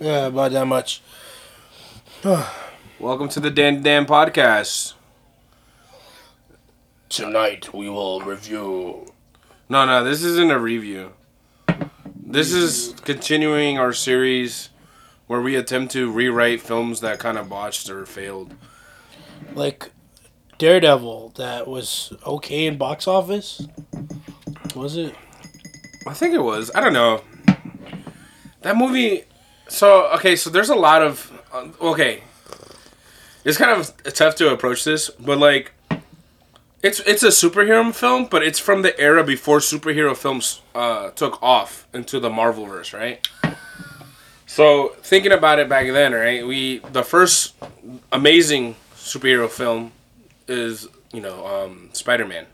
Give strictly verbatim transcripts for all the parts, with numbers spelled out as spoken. Yeah, about that much. Welcome to the Dandy Damn Podcast. Tonight we will review. No, no, this isn't a review. This is continuing our series where we attempt to rewrite films that kind of botched or failed. Like Daredevil, that was okay in box office? Was it? I think it was. I don't know. That movie... So, okay, so there's a lot of... Okay. It's kind of tough to approach this, but, like, it's it's a superhero film, but it's from the era before superhero films uh, took off into the Marvelverse, right? So, thinking about it back then, right, we... The first amazing superhero film is, you know, um, Spider-Man.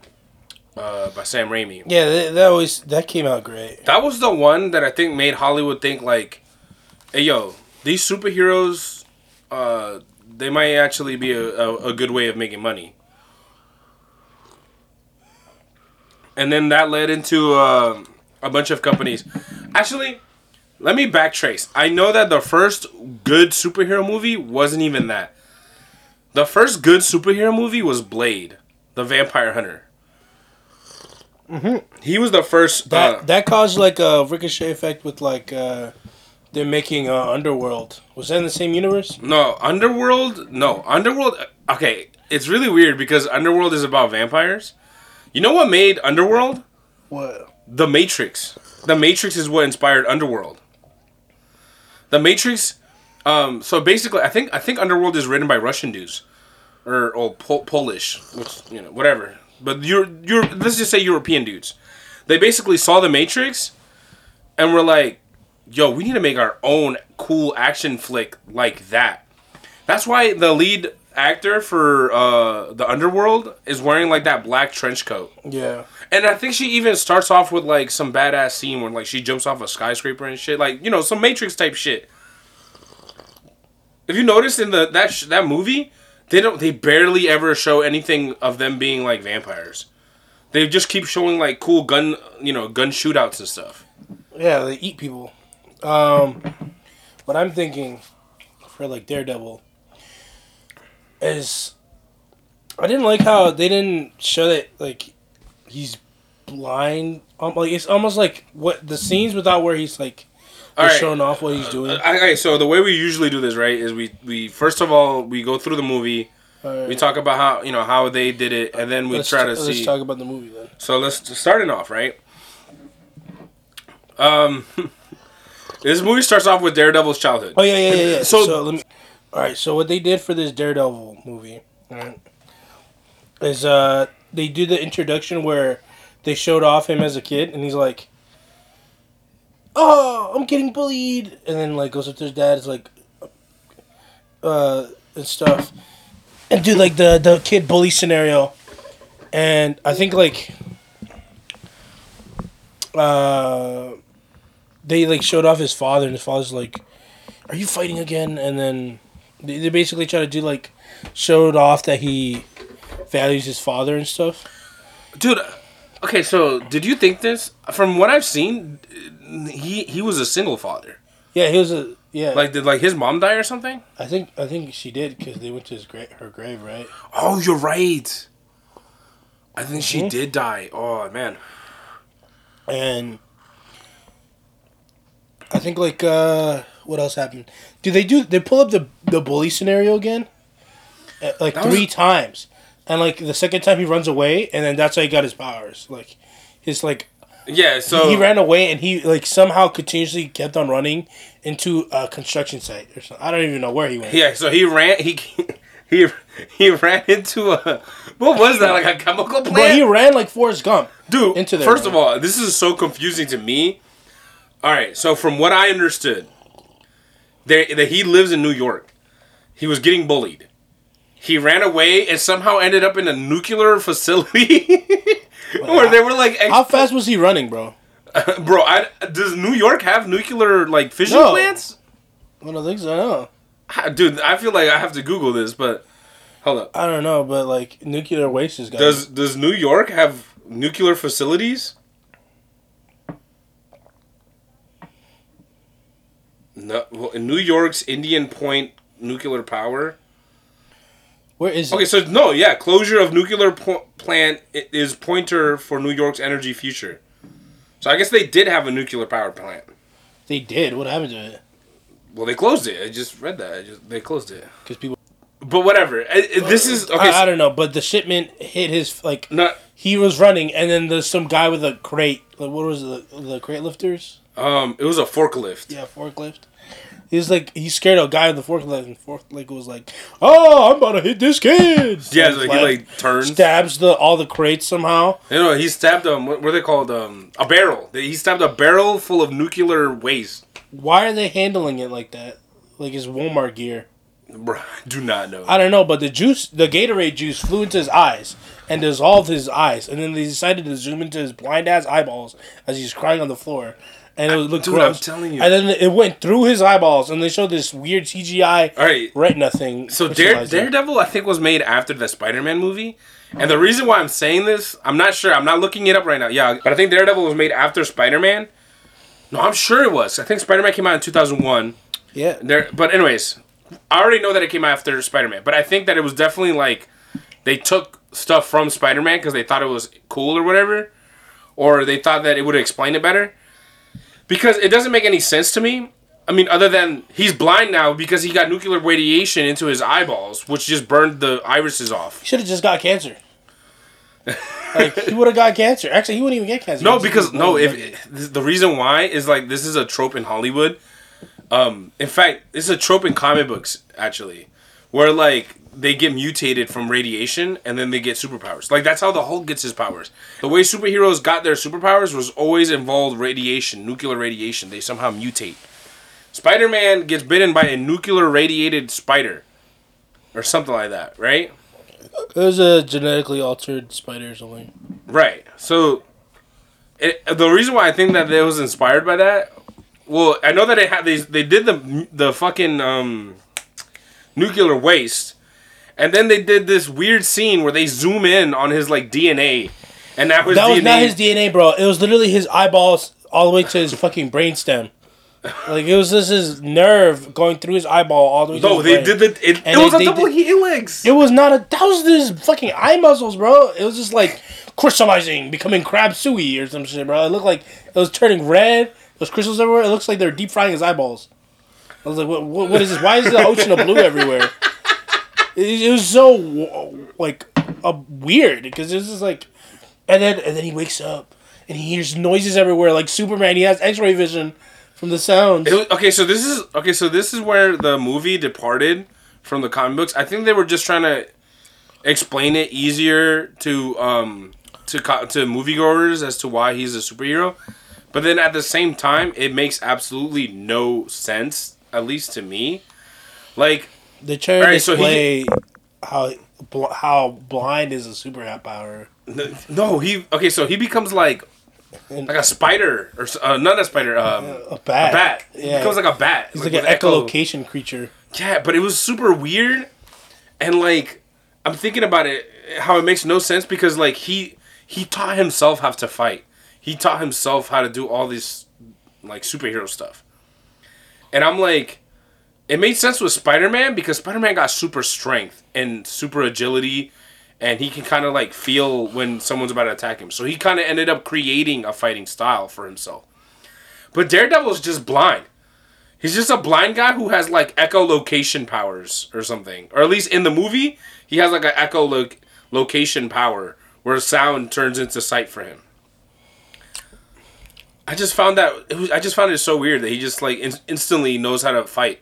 Uh, by Sam Raimi. Yeah, that, that was that came out great. That was the one that I think made Hollywood think like, "Hey, yo, these superheroes, uh, they might actually be a, a, a good way of making money." And then that led into uh, a bunch of companies. Actually, let me backtrace. I know that the first good superhero movie wasn't even that. The first good superhero movie was Blade, the Vampire Hunter. Mm-hmm. He was the first. That uh, that caused like a ricochet effect with like uh, they're making uh, Underworld. Was that in the same universe? No, Underworld. No, Underworld. Okay, it's really weird because Underworld is about vampires. You know what made Underworld? What? The Matrix. The Matrix is what inspired Underworld. The Matrix. Um. So basically, I think I think Underworld is written by Russian dudes, or or Pol- Polish, which you know, whatever. But you're you're let's just say European dudes. They basically saw The Matrix and were like, yo, we need to make our own cool action flick like that. That's why the lead actor for uh, the Underworld is wearing like that black trench coat. Yeah. And I think she even starts off with like some badass scene where like she jumps off a skyscraper and shit. Like, you know, some Matrix type shit. If you notice in the that sh- that movie, They don't. They barely ever show anything of them being like vampires. They just keep showing like cool gun, you know, gun shootouts and stuff. Yeah, they eat people. Um, what I'm thinking for like Daredevil is, I didn't like how they didn't show that like he's blind. Um, like it's almost like what the scenes without where he's like. All right. Showing off what he's doing. Uh, okay, so the way we usually do this, right, is we, we first of all we go through the movie, right. We talk about how you know how they did it, and then we let's try to t- see. Let's talk about the movie then. So let's start it off, right? Um, this movie starts off with Daredevil's childhood. Oh yeah, yeah, yeah. yeah. so, so let me. All right, so what they did for this Daredevil movie, right, is uh they do the introduction where they showed off him as a kid, and he's like. Oh, I'm getting bullied, and then like goes up to his dad, is like, uh, and stuff, and do like the the kid bully scenario, and I think like, uh, they like showed off his father, and his father's like, "Are you fighting again?" And then they they basically try to do like, showed off that he values his father and stuff, dude. Okay, so did you think this? From what I've seen, he he was a single father. Yeah, he was a yeah. Like did like his mom die or something? I think I think she did because they went to his gra- her grave, right? Oh, you're right. I think mm-hmm. she did die. Oh man. And I think like uh, what else happened? Do they do they pull up the the bully scenario again? Uh, like that three was... times. And, like, the second time he runs away, and then that's how he got his powers. Like, his, like... Yeah, so... He, he ran away, and he, like, somehow continuously kept on running into a construction site or something. I don't even know where he went. Yeah, so he ran... He he, he ran into a... What was that? Like, a chemical plant? But he ran, like, Forrest Gump. Dude, into there, first man. Of all, this is so confusing to me. All right, so from what I understood, that he lives in New York. He was getting bullied. He ran away and somehow ended up in a nuclear facility where they were like... Ex- How fast was he running, bro? Uh, bro, I, does New York have nuclear, like, fission no. plants? I don't think so, no. Dude, I feel like I have to Google this, but... Hold up. I don't know, but, like, nuclear waste is... Does, does New York have nuclear facilities? No, well, New York's Indian Point nuclear power. Where is okay, it? Okay, so no, yeah, closure of nuclear po- plant is pointer for New York's energy future. So I guess they did have a nuclear power plant. They did. What happened to it? Well, they closed it. I just read that. I just, they closed it because people. But whatever. I, I, this is okay. I, I don't know. But the shipment hit his like. Not, he was running, and then there's some guy with a crate. Like what was it, the the crate lifters? Um, it was a forklift. Yeah, forklift. He was like, he scared a guy with the forklift, and forklift was like, "Oh, I'm about to hit this kid." So yeah, like, like, he like turns, stabs the all the crates somehow. You know, he stabbed um, what were they called? Um, a barrel. He stabbed a barrel full of nuclear waste. Why are they handling it like that? Like it's Walmart gear. Bruh, do not know. I don't know, but the juice, the Gatorade juice flew into his eyes and dissolved his eyes. And then they decided to zoom into his blind-ass eyeballs as he's crying on the floor. And it looked Dude, gross. I'm telling you. And then it went through his eyeballs, and they showed this weird C G I All right. retina thing. So Dare, Daredevil, I think, was made after the Spider-Man movie. And the reason why I'm saying this, I'm not sure. I'm not looking it up right now. Yeah, but I think Daredevil was made after Spider-Man. No, I'm sure it was. I think Spider-Man came out in two thousand one. Yeah. There, but anyways... I already know that it came after Spider-Man, but I think that it was definitely like they took stuff from Spider-Man because they thought it was cool or whatever, or they thought that it would explain it better. Because it doesn't make any sense to me. I mean, other than he's blind now because he got nuclear radiation into his eyeballs, which just burned the irises off. He should have just got cancer. Like, he would have got cancer. Actually, he wouldn't even get cancer. No, because no, if it, the reason why is like this is a trope in Hollywood. Um, in fact, it's a trope in comic books, actually, where, like, they get mutated from radiation, and then they get superpowers. Like, that's how the Hulk gets his powers. The way superheroes got their superpowers was always involved radiation, nuclear radiation. They somehow mutate. Spider-Man gets bitten by a nuclear radiated spider, or something like that, right? It was a genetically altered spider or something. Right. So, it, the reason why I think that it was inspired by that... Well, I know that they had they they did the the fucking um, nuclear waste, and then they did this weird scene where they zoom in on his like D N A, and that was that D N A. Was not his D N A, bro. It was literally his eyeballs all the way to his fucking brainstem. Like it was just his nerve going through his eyeball all the way. No, to his they brain. Did the it. It was they, a double did, helix. It was not a that was his fucking eye muscles, bro. It was just like crystallizing, becoming crab suey or some shit, bro. It looked like it was turning red. There's crystals everywhere. It looks like they're deep frying his eyeballs. I was like, what? What, what is this? Why is the ocean of blue everywhere? It, it was so like uh, weird because it's just like, and then and then he wakes up and he hears noises everywhere like Superman. He has X-ray vision from the sound. It, okay, so this is okay. So this is where the movie departed from the comic books. I think they were just trying to explain it easier to um to to moviegoers as to why he's a superhero. But then at the same time, it makes absolutely no sense, at least to me. Like the cherry right, display, so he, how bl- how blind is a superpower? No, he okay. So he becomes like like a spider or uh, not a spider, um, a bat. A bat. Yeah. He becomes like a bat. He's like, like an echolocation echo. creature. Yeah, but it was super weird, and like I'm thinking about it, how it makes no sense because like he he taught himself how to fight. He taught himself how to do all this, like, superhero stuff. And I'm like, it made sense with Spider-Man because Spider-Man got super strength and super agility. And he can kind of, like, feel when someone's about to attack him. So he kind of ended up creating a fighting style for himself. But Daredevil's just blind. He's just a blind guy who has, like, echolocation powers or something. Or at least in the movie, he has, like, an echolocation power where sound turns into sight for him. I just found that it was, I just found it so weird that he just like in, instantly knows how to fight.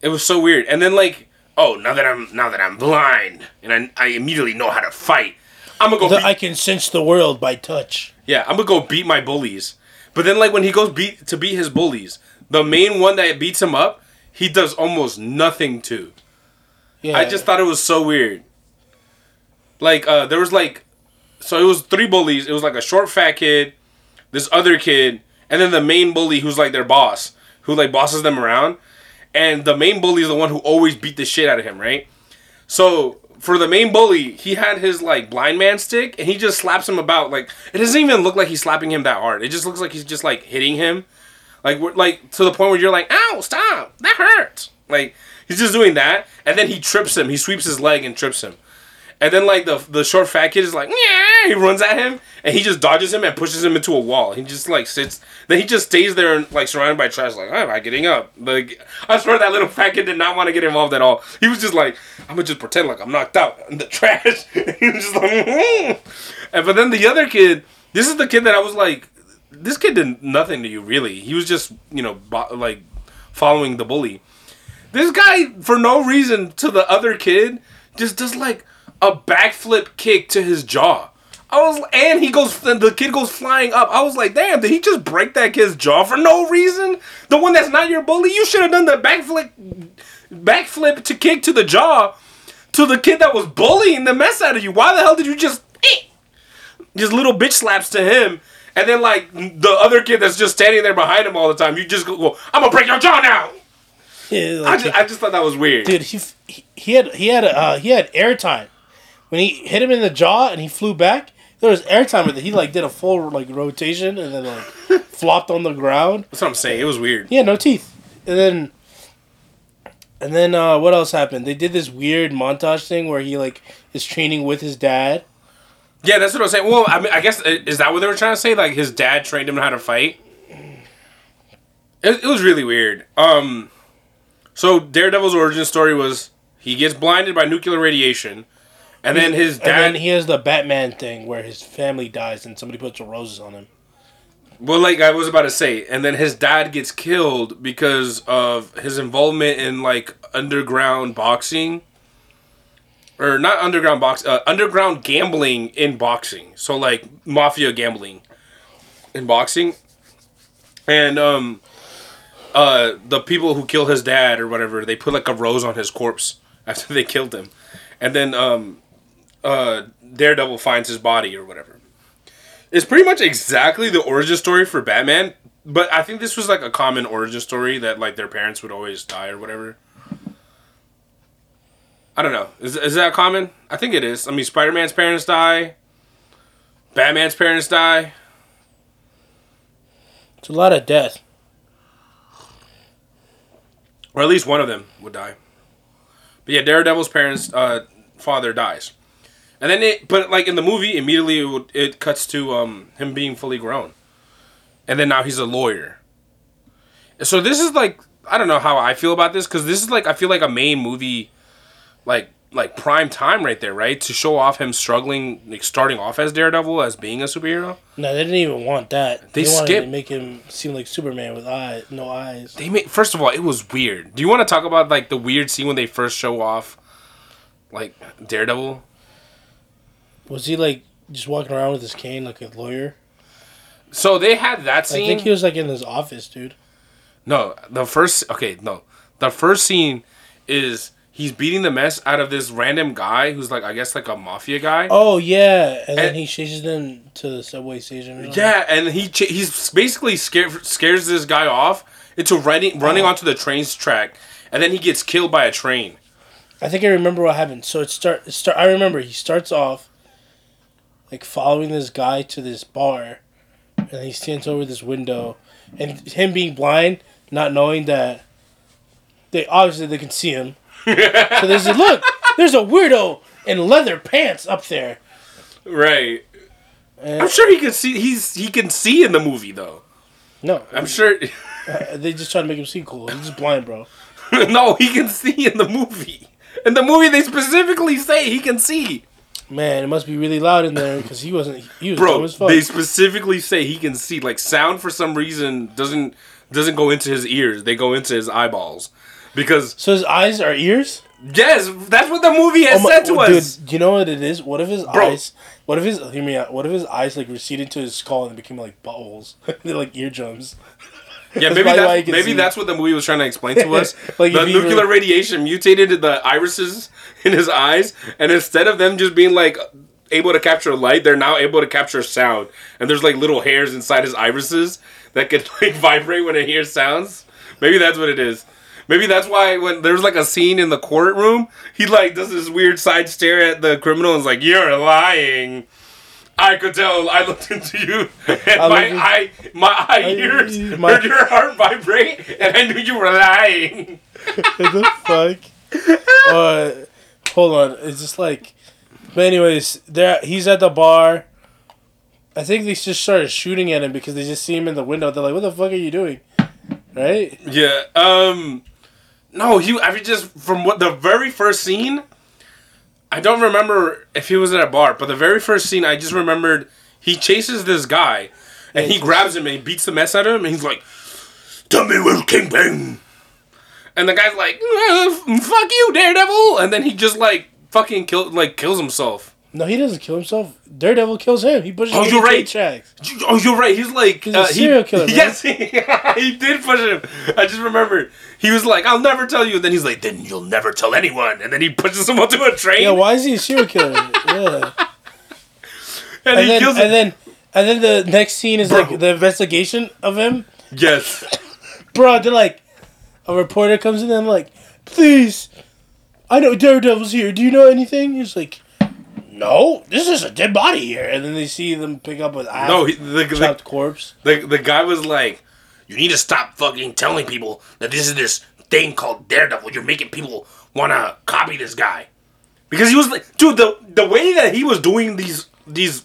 It was so weird, and then like, oh, now that I'm now that I'm blind and I, I immediately know how to fight, I'm gonna go. The, be- I can sense the world by touch. Yeah, I'm gonna go beat my bullies. But then like when he goes beat to beat his bullies, the main one that beats him up, he does almost nothing to. Yeah. I just thought it was so weird. Like uh, there was like, so it was three bullies. It was like a short fat kid. This other kid, and then the main bully who's, like, their boss, who, like, bosses them around. And the main bully is the one who always beat the shit out of him, right? So, for the main bully, he had his, like, blind man stick, and he just slaps him about. Like, it doesn't even look like he's slapping him that hard. It just looks like he's just, like, hitting him. Like, like to the point where you're like, ow, stop, that hurts. Like, he's just doing that, and then he trips him. He sweeps his leg and trips him. And then, like, the the short fat kid is like, yeah, he runs at him, and he just dodges him and pushes him into a wall. He just, like, sits. Then he just stays there, and like, surrounded by trash, like, I'm not getting up. Like, I swear that little fat kid did not want to get involved at all. He was just like, I'm going to just pretend like I'm knocked out in the trash. He was just like, mm-hmm. And, but then the other kid, this is the kid that I was like, this kid did nothing to you, really. He was just, you know, bo- like, following the bully. This guy, for no reason, to the other kid, just does, like, a backflip kick to his jaw. I was, and he goes, the kid goes flying up. I was like, damn, did he just break that kid's jaw for no reason? The one that's not your bully, you should have done the backflip, backflip to kick to the jaw to the kid that was bullying the mess out of you. Why the hell did you just, eh, just little bitch slaps to him, and then like the other kid that's just standing there behind him all the time, you just go, I'm gonna break your jaw now. Yeah, like, I just, I just thought that was weird, dude. He he had he had a, uh, he had airtime. When he hit him in the jaw and he flew back, there was airtime with it. He like did a full like rotation and then like flopped on the ground. That's what I'm saying. It was weird. Yeah, no teeth. And then, and then uh, what else happened? They did this weird montage thing where he like is training with his dad. Yeah, that's what I was saying. Well, I mean, I guess is that what they were trying to say? Like his dad trained him how to fight. It, it was really weird. Um, so Daredevil's origin story was he gets blinded by nuclear radiation. And then his dad... And then he has the Batman thing where his family dies and somebody puts roses on him. Well, like I was about to say, and then his dad gets killed because of his involvement in, like, underground boxing. Or not underground boxing, uh, underground gambling in boxing. So, like, mafia gambling in boxing. And um, uh, the people who kill his dad or whatever, they put, like, a rose on his corpse after they killed him. And then... um. Uh, Daredevil finds his body or whatever. It's pretty much exactly the origin story for Batman, but I think this was like a common origin story that like their parents would always die or whatever. I don't know. Is is that common? I think it is. I mean, Spider-Man's parents die. Batman's parents die. It's a lot of death. Or at least one of them would die. But yeah, Daredevil's parents' uh, father dies. And then it, but like in the movie, immediately it, would, it cuts to um, him being fully grown. And then now he's a lawyer. So this is like, I don't know how I feel about this, because this is like, I feel like a main movie, like like prime time right there, right? To show off him struggling, like starting off as Daredevil, as being a superhero. No, they didn't even want that. They, they wanted skip. to make him seem like Superman with eye, no eyes. They made, first of all, it was weird. Do you want to talk about like the weird scene when they first show off like Daredevil? Was he, like, just walking around with his cane like a lawyer? So they had that scene. I think he was, like, in his office, dude. No, the first... Okay, no. The first scene is he's beating the mess out of this random guy who's, like, I guess, like, a mafia guy. Oh, yeah. And, and then he chases them to the subway station. Or yeah, and he ch- he's basically scare- scares this guy off into running, running oh. onto the train's track. And then he gets killed by a train. I think I remember what happened. So it start. It start I remember he starts off... like following this guy to this bar, and he stands over this window, and him being blind, not knowing that they obviously they can see him. So they said, "Look, there's a weirdo in leather pants up there." Right. And I'm sure he can see. He's he can see in the movie though. No, I'm he, sure. uh, they just try to make him seem cool. He's just blind, bro. No, he can see in the movie. In the movie, they specifically say he can see. Man, it must be really loud in there because he wasn't. He was Bro, as fuck. They specifically say he can see. Like sound for some reason doesn't doesn't go into his ears. They go into his eyeballs because. So his eyes are ears. Yes, that's what the movie has oh my, said to dude, us. Do you know what it is? What if his Bro. eyes? What if his? Hear me out. What if his eyes like receded to his skull and became like buttholes? They're like eardrums. Yeah, that's maybe that's, maybe that's what the movie was trying to explain to us. Like the nuclear were... radiation mutated the irises in his eyes, and instead of them just being like able to capture light, they're now able to capture sound. And there's like little hairs inside his irises that could like vibrate when it hears sounds. Maybe that's what it is. Maybe that's why when there's like a scene in the courtroom, he like does this weird side stare at the criminal and is like, "You're lying." I could tell. I looked into you, and I my eye, my eye ears my... heard your heart vibrate, and I knew you were lying. What the fuck? Uh, hold on. It's just like, but anyways, there he's at the bar. I think they just started shooting at him because they just see him in the window. They're like, "What the fuck are you doing?" Right? Yeah. Um. No, he. I mean, just from what the very first scene. I don't remember if he was at a bar, but the very first scene, I just remembered he chases this guy, and he grabs him and he beats the mess out of him, and he's like, "Tell me where's Kingpin." And the guy's like, "Fuck you, Daredevil!" And then he just like fucking kill, like kills himself. No, he doesn't kill himself. Daredevil kills him. He pushes. Oh, him you're right. Tracks. Oh, you're right. He's like he's uh, a serial he, killer. Man. Yes, he, he did push him. I just remembered. He was like, "I'll never tell you." And then he's like, "Then you'll never tell anyone." And then he pushes him onto a train. Yeah, why is he a serial killer? Yeah. and, and he then, kills and him. then, and then the next scene is Bro. like the investigation of him. Yes. Bro, they're like, a reporter comes in and like, "Please, I know Daredevil's here. Do you know anything?" He's like, "No, this is a dead body here." And then they see them pick up an ass, no, he, the, chopped the, corpse. The, the guy was like, "You need to stop fucking telling people that this is this thing called Daredevil. You're making people want to copy this guy." Because he was like, dude, the, the way that he was doing these, these,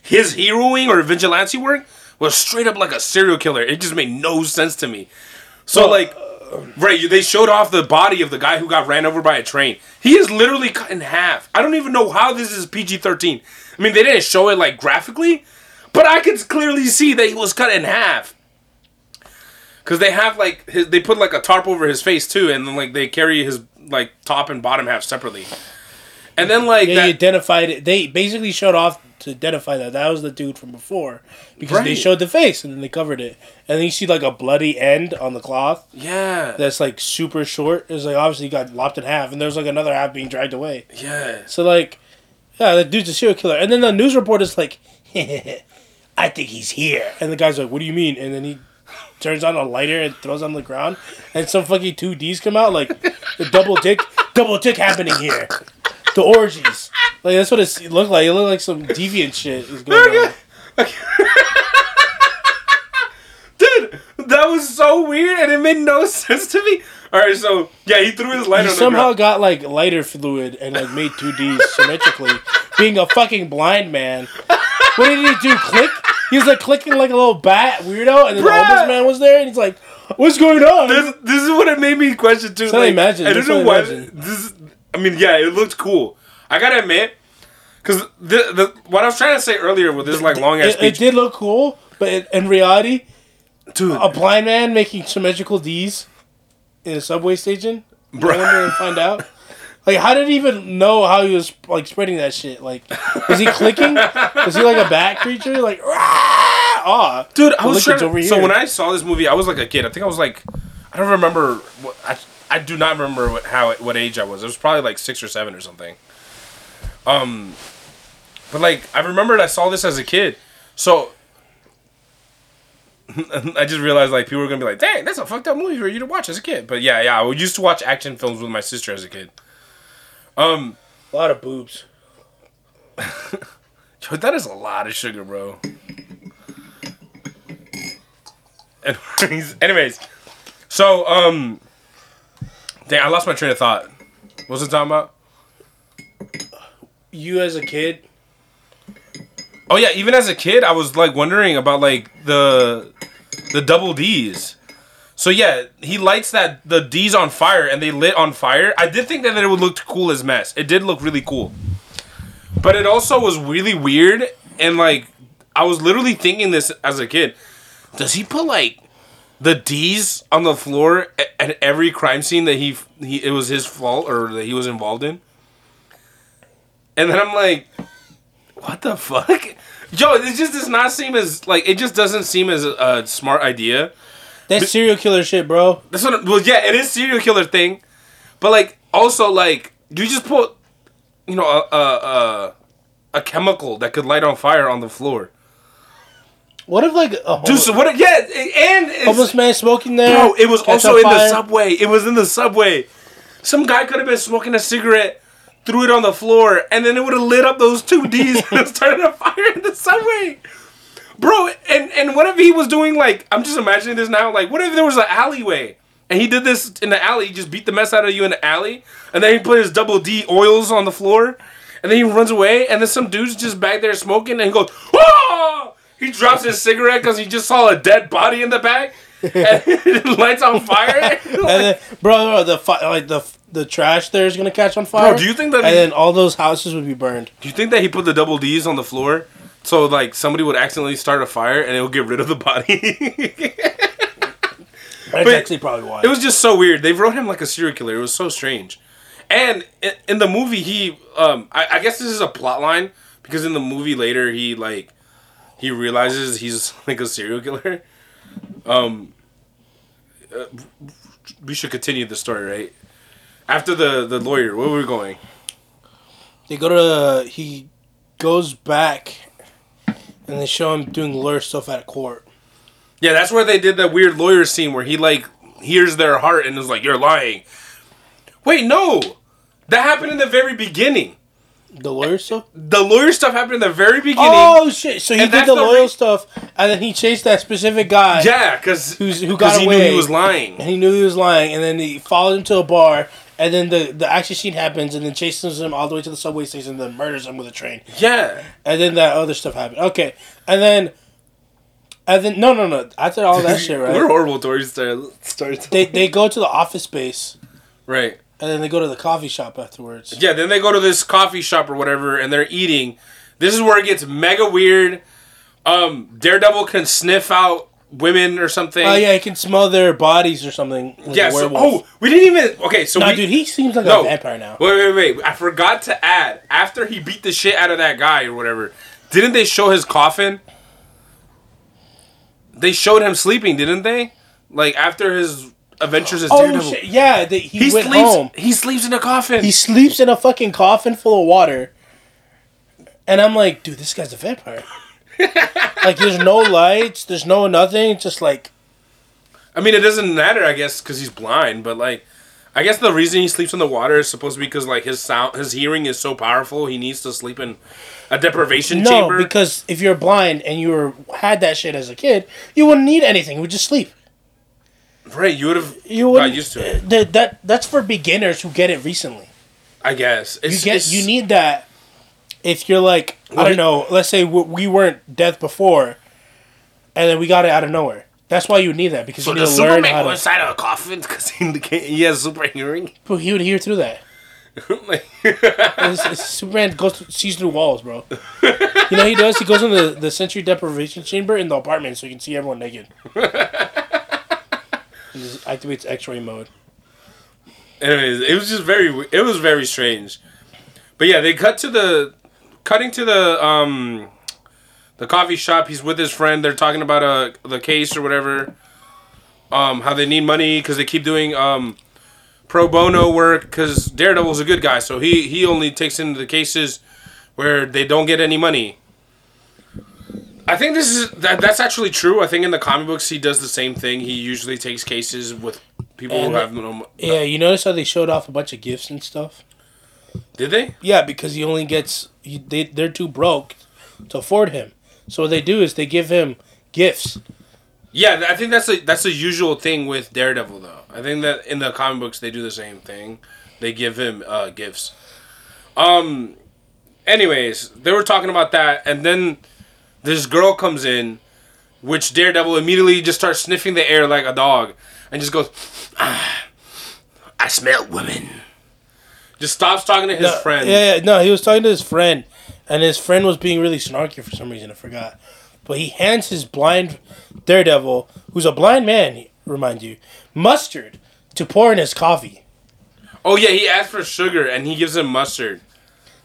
his heroing or vigilante work was straight up like a serial killer. It just made no sense to me. So well, like, right, they showed off the body of the guy who got ran over by a train. He is literally cut in half. I don't even know how this is P G thirteen. I mean, they didn't show it, like, graphically, but I could clearly see that he was cut in half. Because they have, like, his, they put, like, a tarp over his face, too, and then, like, they carry his, like, top and bottom half separately. And then, like... They that, identified it. They basically showed off to identify that. That was the dude from before. Because right. they showed the face, and then they covered it. And then you see, like, a bloody end on the cloth. Yeah. That's, like, super short. It was, like, obviously he got lopped in half, and there was, like, another half being dragged away. Yeah. So, like, yeah, the dude's a serial killer. And then the news report is like, "I think he's here." And the guy's like, "What do you mean?" And then he turns on a lighter and throws it on the ground. And some fucking two Ds come out, like, the double dick, double dick happening here. The orgies. Like, that's what it looked like. It looked like some deviant shit is going okay. on. Okay. Dude, that was so weird and it made no sense to me. Alright, so, yeah, he threw his lighter he on the somehow ground. Got, like, lighter fluid and, like, made two Ds symmetrically. Being a fucking blind man. What did he do? Click? He was, like, clicking like a little bat weirdo, and then Bruh. the homeless man was there, and he's like, "What's going on?" This, this is what it made me question, too. That's like, I imagine. I don't know why. This, I mean, yeah, it looked cool. I gotta admit, because the the what I was trying to say earlier with this like long ass speech, it did look cool, but it, in reality, dude, a blind man making symmetrical D's in a subway station. Bro, I wonder and find out. Like, how did he even know how he was like spreading that shit? Like, was he clicking? Was he like a bat creature? Like, ah, dude, I was trying. To, so when I saw this movie, I was like a kid. I think I was like, I don't remember what I. I do not remember what how what age I was. It was probably like six or seven or something. Um, but like I remembered I saw this as a kid, so I just realized like people were gonna be like, "Dang, that's a fucked up movie for you to watch as a kid." But yeah, yeah, I used to watch action films with my sister as a kid. Um, a lot of boobs. Yo, that is a lot of sugar, bro. Anyways, anyways, so um. Dang, I lost my train of thought. What's it talking about? You as a kid? Oh yeah, even as a kid, I was like wondering about like the the double D's. So yeah, he lights that the D's on fire and they lit on fire. I did think that it would look cool as mess. It did look really cool. But it also was really weird and like I was literally thinking this as a kid. Does he put like the D's on the floor at every crime scene that he, he it was his fault or that he was involved in? And then I'm like, what the fuck? Yo, it just does not seem as, like, it just doesn't seem as a, a smart idea. That's but, serial killer shit, bro. That's what, well, yeah, it is serial killer thing. But, like, also, like, you just put, you know, a, a, a chemical that could light on fire on the floor. What if like a dude? So what? If, yeah, and it's, homeless man smoking there. Bro, it was also in fire. the subway. It was in the subway. Some guy could have been smoking a cigarette, threw it on the floor, and then it would have lit up those two Ds and started a fire in the subway. Bro, and, and what if he was doing, like, I'm just imagining this now, like, what if there was an alleyway? And he did this in the alley, he just beat the mess out of you in the alley, and then he put his double D oils on the floor, and then he runs away, and then some dude's just back there smoking, and he goes, oh! He drops his cigarette because he just saw a dead body in the back, and it lights on fire. Like, and then, bro, bro, the fi- like the the trash there is going to catch on fire. Bro, do you think that... And he, then all those houses would be burned. Do you think that he put the double Ds on the floor? So, like, somebody would accidentally start a fire and it would get rid of the body. That's actually probably why. It was just so weird. They wrote him like a serial killer. It was so strange. And in the movie, he... Um, I, I guess this is a plot line. Because in the movie later, he, like... He realizes he's, like, a serial killer. Um, uh, we should continue the story, right? After the, the lawyer, where were we going? They go to... Uh, he goes back... And they show him doing lawyer stuff at a court. Yeah, that's where they did that weird lawyer scene where he, like, hears their heart and is like, you're lying. Wait, no. That happened in the very beginning. The lawyer stuff? The lawyer stuff happened in the very beginning. Oh, shit. So he did the, the lawyer re- stuff, and then he chased that specific guy. Yeah, because who got he away, knew he was lying. And he knew he was lying, and then he followed him to a bar. And then the, the action scene happens, and then chases him all the way to the subway station, and then murders him with a train. Yeah. And then that other stuff happened. Okay. And then, and then no, no, no. After all that shit, right? We're horrible stories. They they go to the office space. Right. And then they go to the coffee shop afterwards. Yeah, then they go to this coffee shop or whatever, and they're eating. This is where it gets mega weird. Um, Daredevil can sniff out women or something. Oh, uh, yeah, he can smell their bodies or something. Like yeah, so, oh, we didn't even... Okay, so No, we, dude, he seems like no, a vampire now. Wait, wait, wait. I forgot to add, after he beat the shit out of that guy or whatever, didn't they show his coffin? They showed him sleeping, didn't they? Like, after his adventures as Daredevil. Oh, shit, yeah. They, he he went sleeps, home. He sleeps in a coffin. He sleeps in a fucking coffin full of water. And I'm like, dude, this guy's a vampire. Like, there's no lights, there's no nothing, it's just like... I mean, it doesn't matter, I guess, because he's blind, but, like, I guess the reason he sleeps in the water is supposed to be because, like, his sound, his hearing is so powerful, he needs to sleep in a deprivation no, chamber. No, because if you're blind and you were, had that shit as a kid, you wouldn't need anything, you would just sleep. Right, you would have got used to it. Th- that, that's for beginners who get it recently. I guess. It's, you get, it's, you need that... If you're like, I don't know, let's say we weren't deaf before, and then we got it out of nowhere. That's why you need that, because so you need to learn Superman how to... So does Superman go inside of a coffin because he, he has super hearing? But he would hear through that. Like... it's, it's, Superman goes through, sees through walls, bro. You know what he does? He goes in the, the sensory deprivation chamber in the apartment so you can see everyone naked. He just activates X-ray mode. Anyways, it was just very... It was very strange. But yeah, they cut to the... Cutting to the um, the coffee shop, he's with his friend. They're talking about a the case or whatever. Um, how they need money because they keep doing um, pro bono work. Because Daredevil's a good guy, so he he only takes into the cases where they don't get any money. I think this is that that's actually true. I think in the comic books he does the same thing. He usually takes cases with people and who have no. Yeah, you notice how they showed off a bunch of gifts and stuff. Did they? Yeah, because he only gets... He, they, they're too broke to afford him. So what they do is they give him gifts. Yeah, I think that's a, that's a usual thing with Daredevil, though. I think that in the comic books, they do the same thing. They give him uh, gifts. Um. Anyways, they were talking about that, and then this girl comes in, which Daredevil immediately just starts sniffing the air like a dog, and just goes, ah, I smell women. Just stops talking to his no, friend. Yeah, yeah, no, he was talking to his friend, and his friend was being really snarky for some reason. I forgot, but he hands his blind Daredevil, who's a blind man, remind you, mustard to pour in his coffee. Oh yeah, he asked for sugar, and he gives him mustard.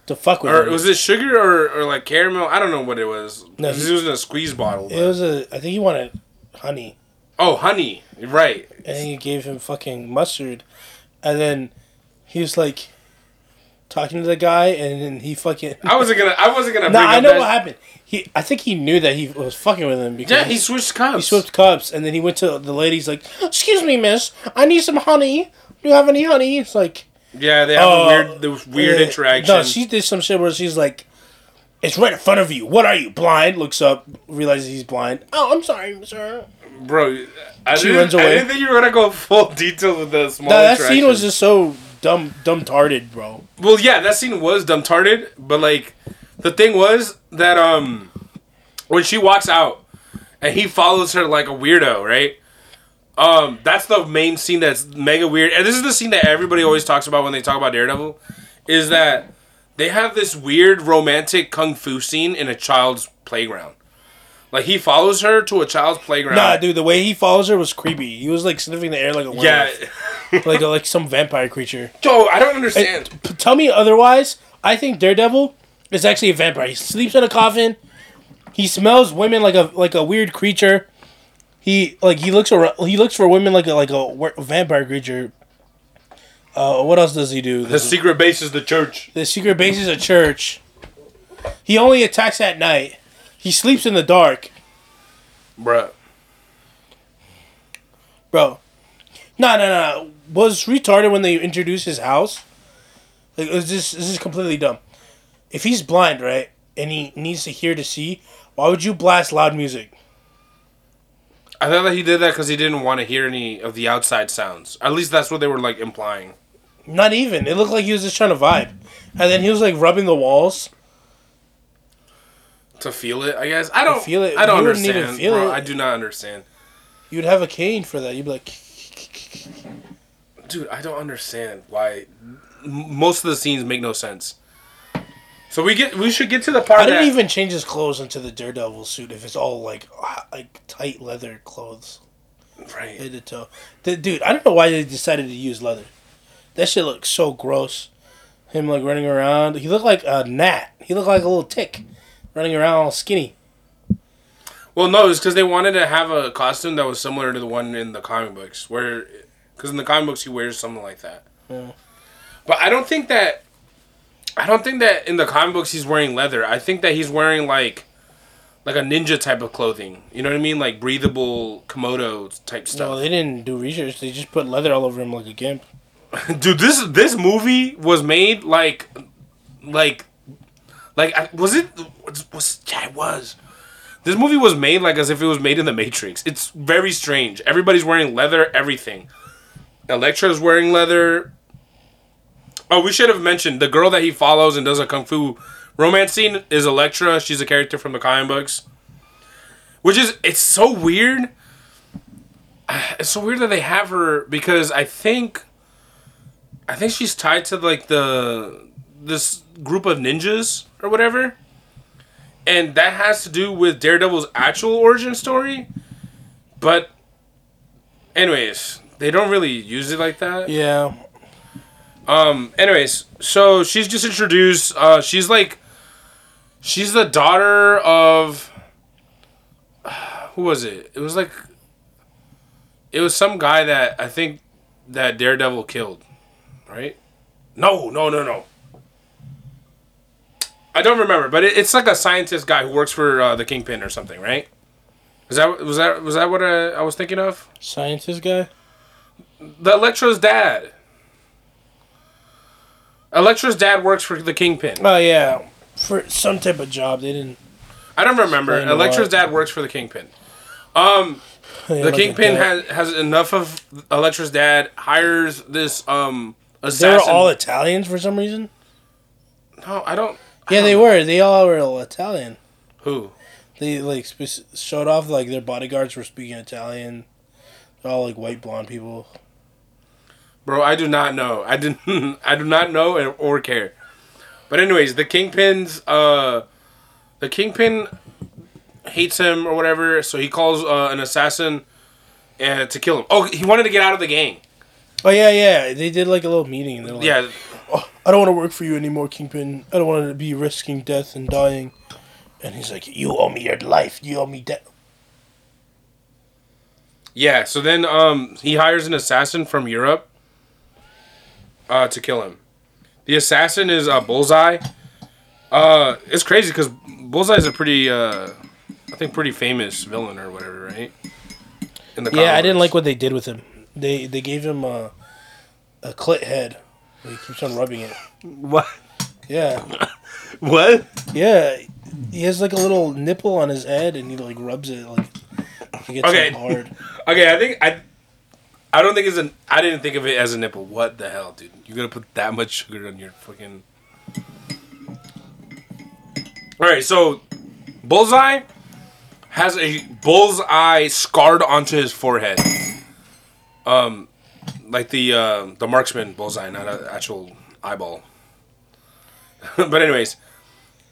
To fuck with or, him. Or was it sugar or, or like caramel? I don't know what it was. No, he, it was in a squeeze bottle. It but. was a. I think he wanted honey. Oh, honey, right? And he gave him fucking mustard, and then he was like. Talking to the guy, and then he fucking... I wasn't gonna... I wasn't gonna... No, nah, I know that. What happened. He, I think he knew that he was fucking with him because... Yeah, he switched cups. He switched cups, and then he went to the lady, he's like, excuse me, miss, I need some honey. Do you have any honey? It's like... Yeah, they have uh, a weird, the weird yeah, interaction. No, she did some shit where she's like, "It's right in front of you. What are you, blind?" Looks up, realizes he's blind. "Oh, I'm sorry, sir." Bro, I she runs away. I didn't think you were gonna go full detail with the small. No, that scene was just so dumb, dumb-tarded, bro. Well, yeah, that scene was dumb-tarded, but like, the thing was that um, when she walks out and he follows her like a weirdo, right? Um, that's the main scene that's mega weird, and this is the scene that everybody always talks about when they talk about Daredevil, is that they have this weird romantic kung fu scene in a child's playground. Like, he follows her to a child's playground. Nah, dude, the way he follows her was creepy. He was like sniffing the air like a werewolf. Yeah, like a, like some vampire creature. Yo, I don't understand. And, p- tell me otherwise. I think Daredevil is actually a vampire. He sleeps in a coffin. He smells women like a like a weird creature. He like he looks around, he looks for women like a like a vampire creature. Uh, what else does he do? The secret base is the church. The secret base is a church. He only attacks at night. He sleeps in the dark. Bruh. Bro. No, no, no. Was retarded when they introduced his house. Like, it was just, this is completely dumb. If he's blind, right, and he needs to hear to see, why would you blast loud music? I thought that he did that because he didn't want to hear any of the outside sounds. At least that's what they were, like, implying. Not even. It looked like he was just trying to vibe. And then he was, like, rubbing the walls. To feel it, I guess. I don't feel it. I don't understand. Even feel bro, it. I do not understand. You'd have a cane for that. You'd be like... Dude, I don't understand why... Most of the scenes make no sense. So we get we should get to the part. I didn't that... even change his clothes into the Daredevil suit if it's all like like tight leather clothes, right? Head to toe. Dude, I don't know why they decided to use leather. That shit looks so gross. Him like running around. He looked like a gnat. He looked like a little tick, running around all skinny. Well, no, it's because they wanted to have a costume that was similar to the one in the comic books, where because in the comic books he wears something like that. Yeah. But I don't think that. I don't think that in the comic books he's wearing leather. I think that he's wearing, like, like a ninja type of clothing. You know what I mean? Like, breathable Komodo type stuff. No, they didn't do research. They just put leather all over him like a gimp. Dude, this this movie was made, like, like, like, I, was it? Was, was, yeah, it was. This movie was made, like, as if it was made in The Matrix. It's very strange. Everybody's wearing leather, everything. Elektra's wearing leather... Oh, we should have mentioned the girl that he follows and does a kung fu romance scene is Elektra. She's a character from the comic books, which is it's so weird. It's so weird that they have her because I think, I think she's tied to like the this group of ninjas or whatever, and that has to do with Daredevil's actual origin story. But, anyways, they don't really use it like that. Yeah. Um, anyways, so she's just introduced, uh, she's like, she's the daughter of, uh, who was it? It was like, it was some guy that I think that Daredevil killed, right? No, no, no, no. I don't remember, but it, it's like a scientist guy who works for, uh, the Kingpin or something, right? Is that, was that, was that what I, I was thinking of? Scientist guy? The Elektra's dad. Elektra's dad works for the Kingpin. Oh, yeah. For some type of job. They didn't... I don't remember. Elektra's dad works for the Kingpin. Um, yeah, the like Kingpin has, has enough of Elektra's dad, hires this um assassin. They were all Italians for some reason? No, I don't... I yeah, don't they know. were. They all were all Italian. Who? They, like, spe- showed off, like, their bodyguards were speaking Italian. They're all, like, white, blonde people. Bro, I do not know. I didn't. I do not know or care. But anyways, the Kingpin's, uh, the Kingpin hates him or whatever, so he calls uh, an assassin uh, to kill him. Oh, he wanted to get out of the gang. Oh yeah, yeah. They did like a little meeting. And they're like, yeah. Oh, I don't want to work for you anymore, Kingpin. I don't want to be risking death and dying. And he's like, "You owe me your life. You owe me death." Yeah. So then, um, he hires an assassin from Europe. Uh, to kill him. The assassin is uh, Bullseye. Uh, it's crazy because Bullseye is a pretty, uh, I think, pretty famous villain or whatever, right? In the yeah, I didn't like what they did with him. They they gave him a, a clit head. He keeps on rubbing it. What? Yeah. What? Yeah. He has like a little nipple on his head and he like rubs it like he gets okay. hard. Okay, I think I I don't think it's an I didn't think of it as a nipple. What the hell, dude? You're gonna put that much sugar on your fucking... Alright, so Bullseye has a bullseye scarred onto his forehead. Um like the uh, the marksman bullseye, not an actual eyeball. But anyways,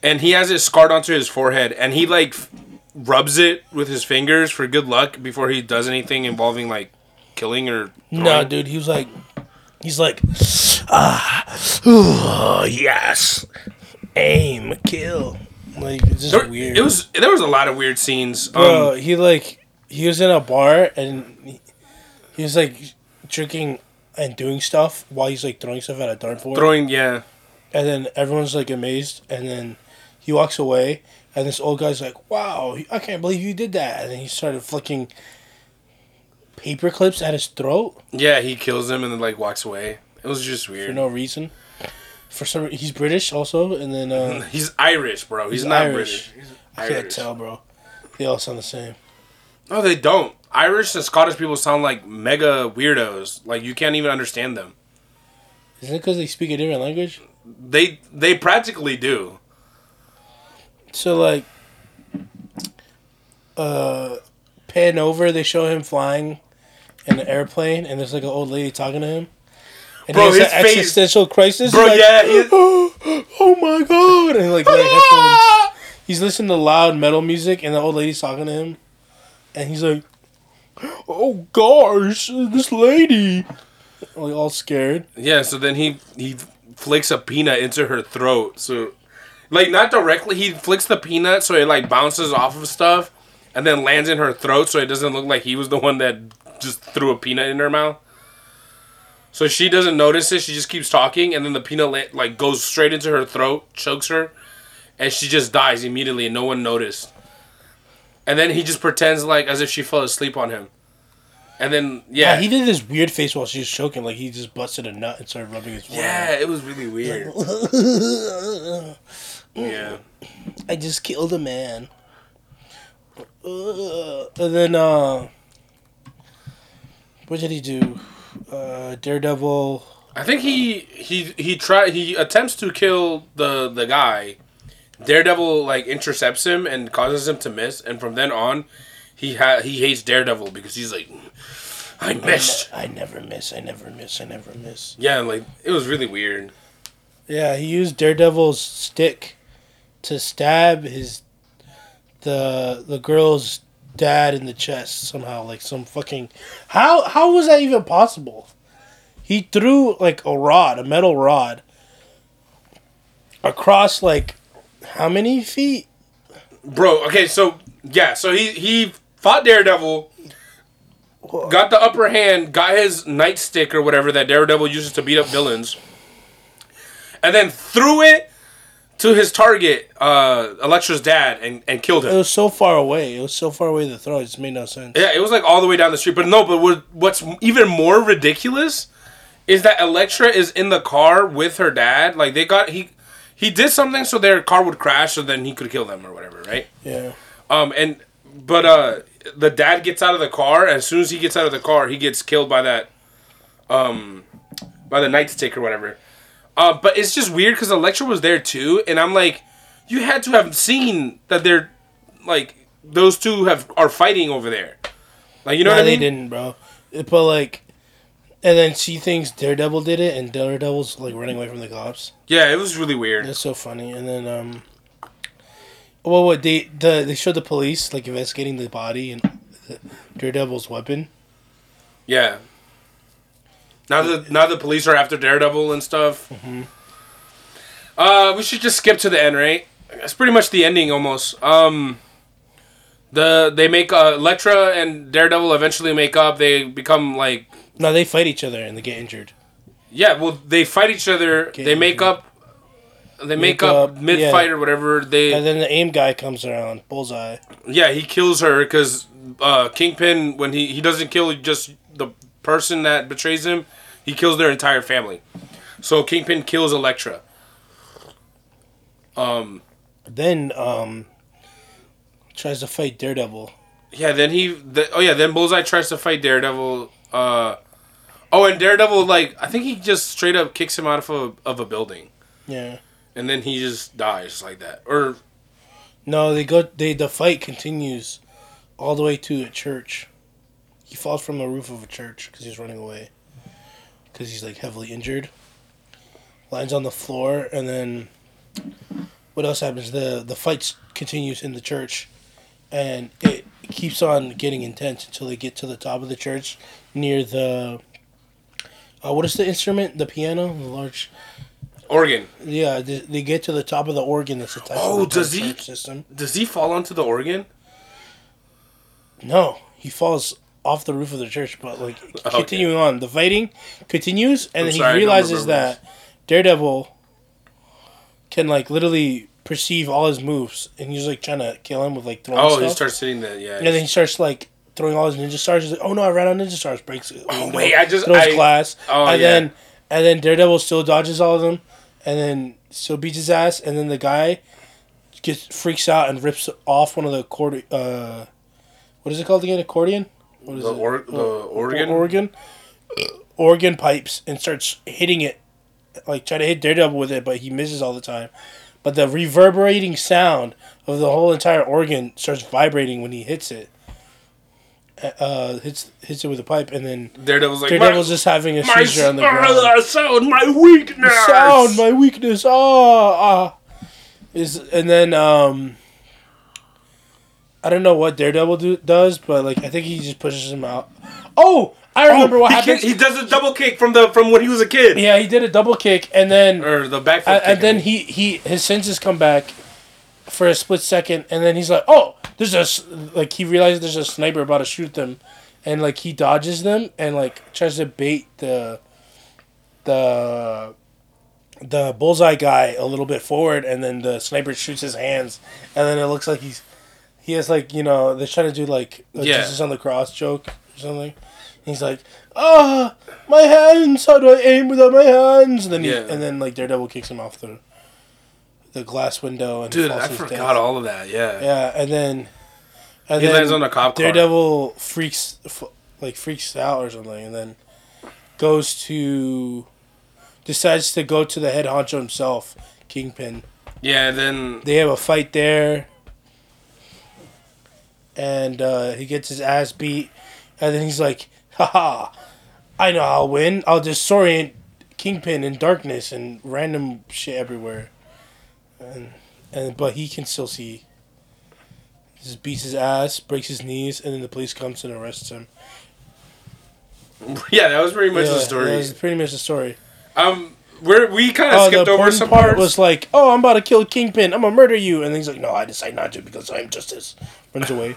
and he has it scarred onto his forehead, and he like f- rubs it with his fingers for good luck before he does anything involving like killing or throwing. Nah, dude, he was like, he's like, ah, ooh, yes, aim, kill. Like it's just there, weird. It was there was a lot of weird scenes. Bro, um, he like he was in a bar and he, he was like drinking and doing stuff while he's like throwing stuff at a dartboard. Throwing, yeah. And then everyone's like amazed, and then he walks away, and this old guy's like, "Wow, I can't believe you did that!" And then he started flicking paper clips at his throat. Yeah, he kills him and then like walks away. It was just weird for no reason. For some, he's British also, and then uh, he's Irish, bro. He's, he's not Irish. British. He's I Irish. Can't tell, bro. They all sound the same. No, they don't. Irish and Scottish people sound like mega weirdos. Like you can't even understand them. Is it because they speak a different language? They they practically do. So like, uh, pan over. They show him flying in an airplane, and there's like an old lady talking to him. And bro, he has his an face, existential crisis. Bro, like, yeah. His... Oh, oh my god! And like, like he's listening to loud metal music, and the old lady's talking to him, and he's like, "Oh gosh, this lady!" Like all scared. Yeah. So then he he. flicks a peanut into her throat, so like not directly, he flicks the peanut so it like bounces off of stuff and then lands in her throat so it doesn't look like he was the one that just threw a peanut in her mouth. So she doesn't notice it, she just keeps talking, and then the peanut like goes straight into her throat, chokes her, and she just dies immediately and no one noticed. And then he just pretends like as if she fell asleep on him. And then, yeah. yeah. He did this weird face while she was choking. Like, he just busted a nut and started rubbing his forehead. Yeah, it was really weird. Yeah. I just killed a man. And then, uh... what did he do? Uh, Daredevil... I think he... He he try, he attempts to kill the, the guy. Daredevil, like, intercepts him and causes him to miss. And from then on... He ha- he hates Daredevil because he's like, I missed. I, ne- I never miss. I never miss. I never miss. Yeah, like it was really weird. Yeah, he used Daredevil's stick to stab his the the girl's dad in the chest somehow. Like some fucking how how was that even possible? He threw like a rod, a metal rod, across like how many feet? Bro, okay, so yeah, so he he. Fought Daredevil, got the upper hand, got his nightstick or whatever that Daredevil uses to beat up villains, and then threw it to his target, uh, Elektra's dad, and, and killed him. It was so far away. It was so far away to throw. It just made no sense. Yeah, it was like all the way down the street. But no, but what's even more ridiculous is that Elektra is in the car with her dad. Like, they got... He, he did something so their car would crash so then he could kill them or whatever, right? Yeah. Um, and... But, uh... the dad gets out of the car, and as soon as he gets out of the car, he gets killed by that, um, by the nightstick or whatever. Uh, but it's just weird because Elektra was there too, and I'm like, you had to have seen that they're, like, those two have are fighting over there. Like, you know nah, what I mean? They didn't, bro. But, like, and then she thinks Daredevil did it, and Daredevil's, like, running away from the cops. Yeah, it was really weird. It's so funny. And then, um... Well, what they the they showed the police like investigating the body and Daredevil's weapon. Yeah. Now the now the police are after Daredevil and stuff. Mm-hmm. Uh, we should just skip to the end, right? That's pretty much the ending almost. Um, the they make uh, Elektra and Daredevil eventually make up. They become like no, they fight each other and they get injured. Yeah, well, they fight each other. Get they injured. Make up. They make, make up, up mid-fight yeah. or whatever. They And then the aim guy comes around, Bullseye. Yeah, he kills her because uh, Kingpin, when he, he doesn't kill just the person that betrays him, he kills their entire family. So Kingpin kills Elektra. Um, then um, tries to fight Daredevil. Yeah, then he. The, oh yeah, then Bullseye tries to fight Daredevil. Uh, oh, and Daredevil, like, I think he just straight up kicks him out of a, of a building. Yeah. And then he just dies like that, or. No, they go. They the fight continues, all the way to a church. He falls from the roof of a church because he's running away, because he's like heavily injured. Lands on the floor, and then what else happens? The the fight continues in the church, and it keeps on getting intense until they get to the top of the church near the. Uh, what is the instrument? The piano, the large. Organ. Yeah, they, they get to the top of the organ. That's attached oh, to the does he, system. Does he fall onto the organ? No, he falls off the roof of the church. But like, okay. continuing on, the fighting continues, and I'm then sorry, he realizes that Daredevil can like literally perceive all his moves, and he's like trying to kill him with like throwing. Oh, stuff. He starts hitting that. Yeah, and then he starts like throwing all his ninja stars. He's like, oh no, I ran on ninja stars. Breaks. It. Oh window, wait, I just throws I, glass. Oh and yeah. Then, and then Daredevil still dodges all of them. And then still beats his ass, and then the guy gets freaks out and rips off one of the accordion. Uh, what is it called again? Accordion? What is the or- it? The uh, organ. Organ. Organ pipes, and starts hitting it, like try to hit Daredevil with it, but he misses all the time. But the reverberating sound of the whole entire organ starts vibrating when he hits it. Uh, hits hits it with a pipe, and then Daredevil's like Daredevil's just having a seizure on the ground. Sound my weakness. Sound my weakness. Ah, ah. Is and then um, I don't know what Daredevil do, does, but like I think he just pushes him out. Oh, I remember oh, what he happened. Can, he does a double kick from the from when he was a kid. Yeah, he did a double kick, and then or the backflip, and, and then he, he his senses come back for a split second, and then he's like, oh. There's a, like, he realizes there's a sniper about to shoot them, and, like, he dodges them and, like, tries to bait the, the, the bullseye guy a little bit forward, and then the sniper shoots his hands, and then it looks like he's, he has, like, you know, they're trying to do, like, a yeah. Jesus on the cross joke or something. And he's like, ah, oh, my hands, how do I aim without my hands? And then, yeah. he, and then like, Daredevil kicks him off the... the glass window and dude, I forgot death. all of that. Yeah, yeah, and then and he then lands on a cop car. Daredevil freaks f- like freaks out or something, and then goes to decides to go to the head honcho himself, Kingpin. Yeah, and then they have a fight there, and uh, he gets his ass beat, and then he's like, "Haha, I know I'll win. I'll disorient Kingpin in darkness and random shit everywhere." And, and but he can still see. He just beats his ass, breaks his knees, and then the police comes and arrests him. Yeah, that was pretty much yeah, the story. That was pretty much the story. Um, we're, we we kind of uh, skipped over some part. Parts. Was like, oh, I'm about to kill Kingpin. I'm gonna murder you, and then he's like, no, I decide not to because I'm justice. Runs away.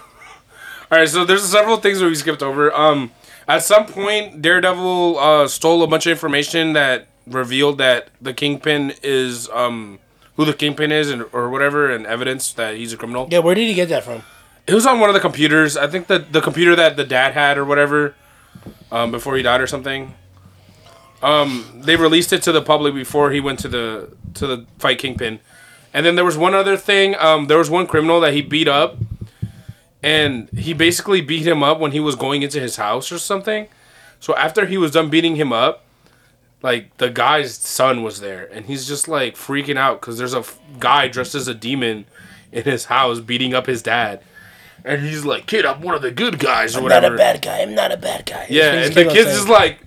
All right, so there's several things that we skipped over. Um, at some point, Daredevil uh, stole a bunch of information that revealed that the Kingpin is um. who the Kingpin is and or whatever, and evidence that he's a criminal. Yeah, where did he get that from? It was on one of the computers. I think the, the computer that the dad had or whatever um, before he died or something. Um, they released it to the public before he went to the to the fight Kingpin. And then there was one other thing. Um, there was one criminal that he beat up, and he basically beat him up when he was going into his house or something. So after he was done beating him up, like, the guy's son was there, and he's just, like, freaking out because there's a f- guy dressed as a demon in his house beating up his dad. And he's like, kid, I'm one of the good guys or I'm whatever. I'm not a bad guy. I'm not a bad guy. Yeah, and, and the kid's saying. Just like,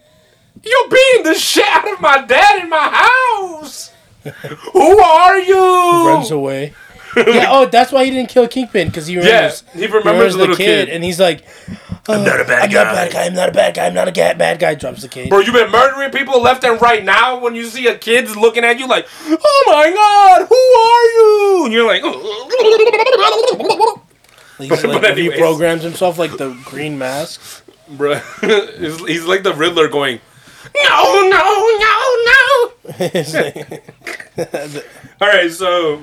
you're beating the shit out of my dad in my house. Who are you? He runs away. Yeah, oh, that's why he didn't kill Kingpin, because he remembers, yeah, he remembers, remembers the little kid, kid, and he's like... I'm not a bad I'm guy. I'm not a bad guy. I'm not a bad guy. I'm not a ga- bad guy. Drops the cage. Bro, you've been murdering people left and right. Now, when you see a kid's looking at you like, oh my god, who are you? And you're like, oh. He's but, like but he reprograms himself like the Green Mask. Bro, he's, he's like the Riddler going, no, no, no, no. All right, so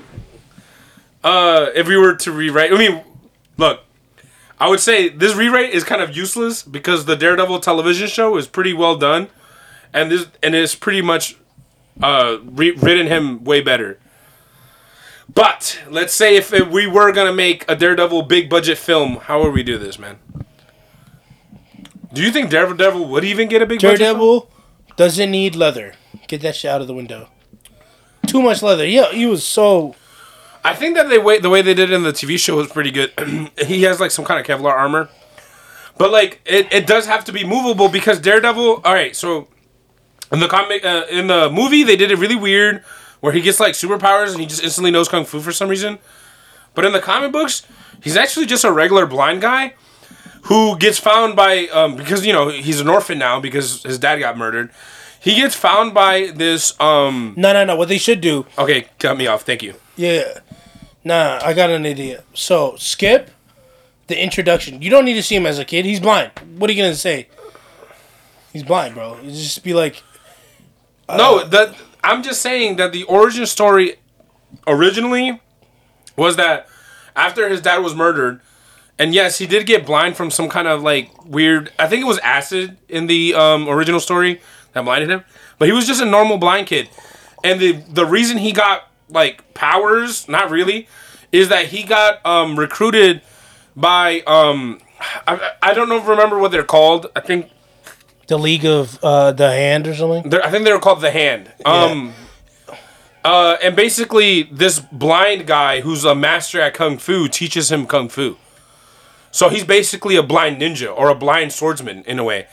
uh, if we were to rewrite, I mean, look. I would say this rewrite is kind of useless because the Daredevil television show is pretty well done, and this and it's pretty much uh, re- written him way better. But let's say if, if we were gonna make a Daredevil big budget film, how would we do this, man? Do you think Daredevil would even get a big budget? Daredevil doesn't need leather. Get that shit out of the window. Too much leather. Yeah, he was so. I think that they wait the way they did it in the T V show was pretty good. He has like some kind of Kevlar armor, but like it, it does have to be movable because Daredevil. All right, so in the comic uh, in the movie they did it really weird where he gets like superpowers and he just instantly knows kung fu for some reason. But in the comic books, he's actually just a regular blind guy who gets found by um, because you know he's an orphan now because his dad got murdered. He gets found by this, um... No, no, no. What they should do... Okay, cut me off. Thank you. Yeah. Nah, I got an idea. So, skip the introduction. You don't need to see him as a kid. He's blind. What are you going to say? He's blind, bro. You just be like... Uh, no, the, I'm just saying that the origin story originally was that after his dad was murdered, and yes, he did get blind from some kind of, like, weird... I think it was acid in the um, original story... that blinded him, but he was just a normal blind kid, and the the reason he got like powers, not really, is that he got um, recruited by um, I I don't know remember what they're called. I think the League of uh, the Hand or something. I think they were called the Hand. Um, yeah. uh, and basically this blind guy who's a master at kung fu teaches him kung fu, so he's basically a blind ninja or a blind swordsman in a way.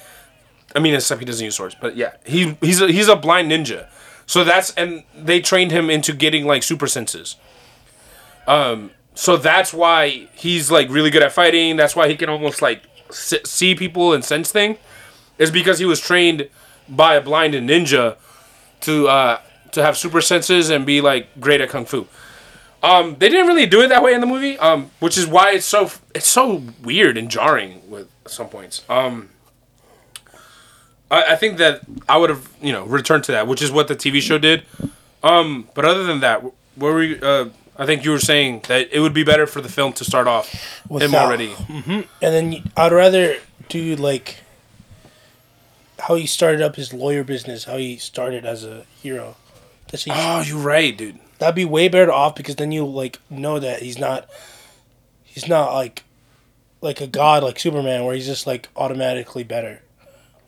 I mean, except he doesn't use swords, but yeah, he he's a, he's a blind ninja, so that's and they trained him into getting like super senses. Um, so that's why he's like really good at fighting. That's why he can almost like see people and sense things, is because he was trained by a blind ninja to uh, to have super senses and be like great at kung fu. Um, they didn't really do it that way in the movie, um, which is why it's so it's so weird and jarring with some points. Um. I think that I would have, you know, returned to that, which is what the T V show did. Um, but other than that, what were we, uh, I think you were saying that it would be better for the film to start off with him already. Mm-hmm. And then I'd rather do, like, how he started up his lawyer business, how he started as a hero. That's a, oh, you're right, dude. That'd be way better off because then you, like, know that he's not, he's not, like, like a god like Superman where he's just, like, automatically better.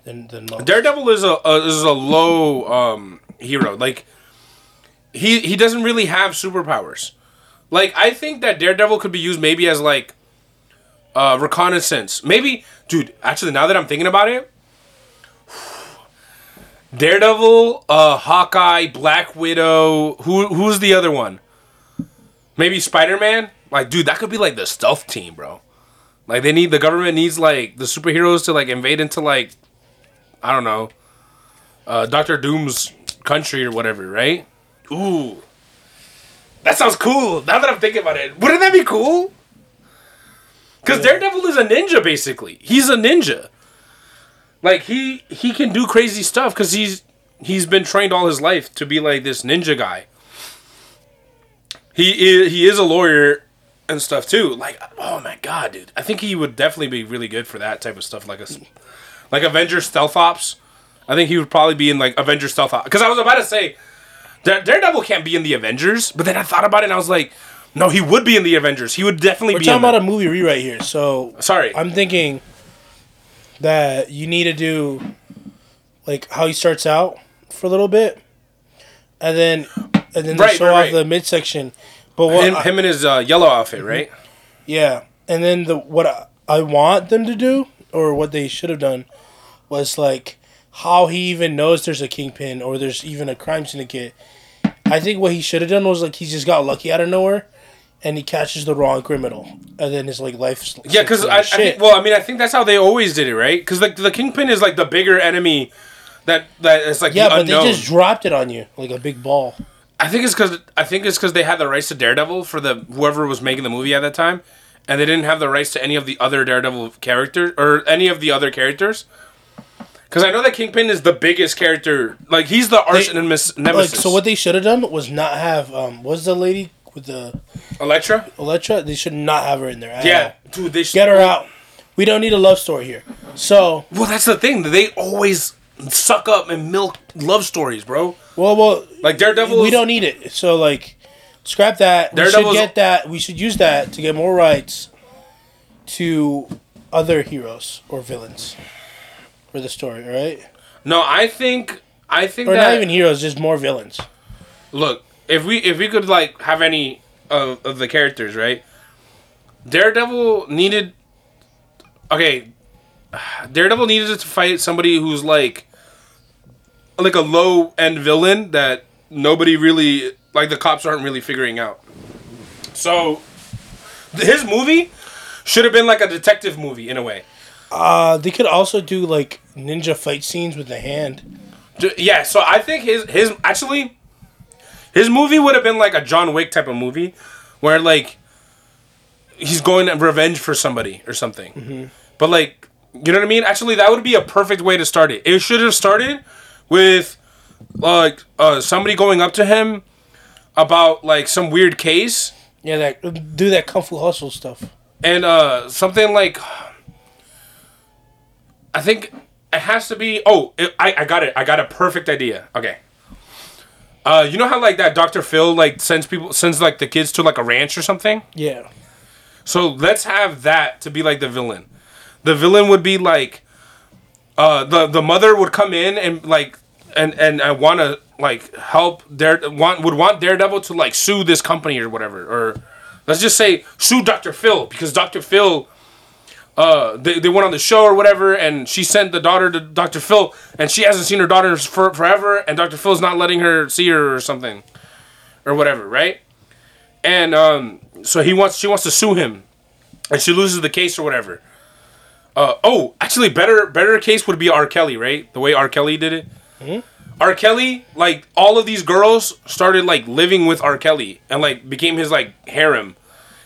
Than, than Daredevil is a, a is a low um, hero. Like he he doesn't really have superpowers. Like I think that Daredevil could be used maybe as like uh, reconnaissance. Maybe, dude. Actually, now that I'm thinking about it, Daredevil, uh, Hawkeye, Black Widow. Who who's the other one? Maybe Spider-Man. Like, dude, that could be like the stealth team, bro. Like they need the government needs like the superheroes to like invade into like. I don't know, uh, Doctor Doom's country or whatever, right? Ooh. That sounds cool, now that I'm thinking about it. Wouldn't that be cool? Because yeah. Daredevil is a ninja, basically. He's a ninja. Like, he he can do crazy stuff because he's, he's been trained all his life to be like this ninja guy. He is, he is a lawyer and stuff, too. Like, oh my god, dude. I think he would definitely be really good for that type of stuff, like a... Like Avengers Stealth Ops. I think he would probably be in like Avengers Stealth Ops. Because I was about to say, Daredevil can't be in the Avengers. But then I thought about it and I was like, no, he would be in the Avengers. He would definitely We're be in We're talking about that. A movie rewrite here. So sorry. I'm thinking that you need to do like how he starts out for a little bit. And then and then right, show right, off right. the midsection. But what him, I, him in his uh, yellow outfit, mm-hmm. right? Yeah. And then the what I, I want them to do or what they should have done was like how he even knows there's a kingpin or there's even a crime syndicate. I think what he should have done was like he just got lucky out of nowhere and he catches the wrong criminal and then his like life. Yeah, because I, I think, well, I mean, I think that's how they always did it, right? Because like the kingpin is like the bigger enemy that that is like yeah, the but unknown. They just dropped it on you like a big ball. I think it's because I think it's because they had the rights to Daredevil for the whoever was making the movie at that time, and they didn't have the rights to any of the other Daredevil characters or any of the other characters. Because I know that Kingpin is the biggest character. Like, he's the arch they, nemesis. Like, so what they should have done was not have... Um, was the lady with the... Elektra? Elektra? They should not have her in there. I yeah. Dude, they should... Get her out. We don't need a love story here. So... Well, that's the thing. They always suck up and milk love stories, bro. Well, well, like Daredevil, we don't need it. So like, scrap that. We should get that. We should use that to get more rights to other heroes or villains for the story, right? No, I think I think or that, not even heroes, just more villains. Look, if we if we could like have any of, of the characters, right? Daredevil needed. Okay, Daredevil needed to fight somebody who's like, like a low end villain that nobody really, like the cops aren't really figuring out. So, his movie should have been like a detective movie in a way. Uh, they could also do like ninja fight scenes with the hand. Yeah, so I think his his actually, his movie would have been like a John Wick type of movie, where like, he's going to revenge for somebody or something. Mm-hmm. But like, you know what I mean? Actually, that would be a perfect way to start it. It should have started with like uh, somebody going up to him about like some weird case. Yeah, that do that Kung Fu Hustle stuff. And uh, something like, I think it has to be. Oh, it, I I got it. I got a perfect idea. Okay. Uh, you know how like that Doctor Phil like sends people sends like the kids to like a ranch or something. Yeah. So let's have that to be like the villain. The villain would be like, uh, the the mother would come in and like, and and I want to like help Dare want would want Daredevil to like sue this company or whatever, or let's just say sue Doctor Phil because Doctor Phil, uh, they they went on the show or whatever, and she sent the daughter to Doctor Phil, and she hasn't seen her daughter for forever, and Doctor Phil's not letting her see her or something, or whatever, right? And um, so he wants, she wants to sue him, and she loses the case or whatever. Uh, oh, actually, better better case would be R. Kelly, right? The way R. Kelly did it. Mm-hmm. R. Kelly, like all of these girls started like living with R. Kelly and like became his like harem,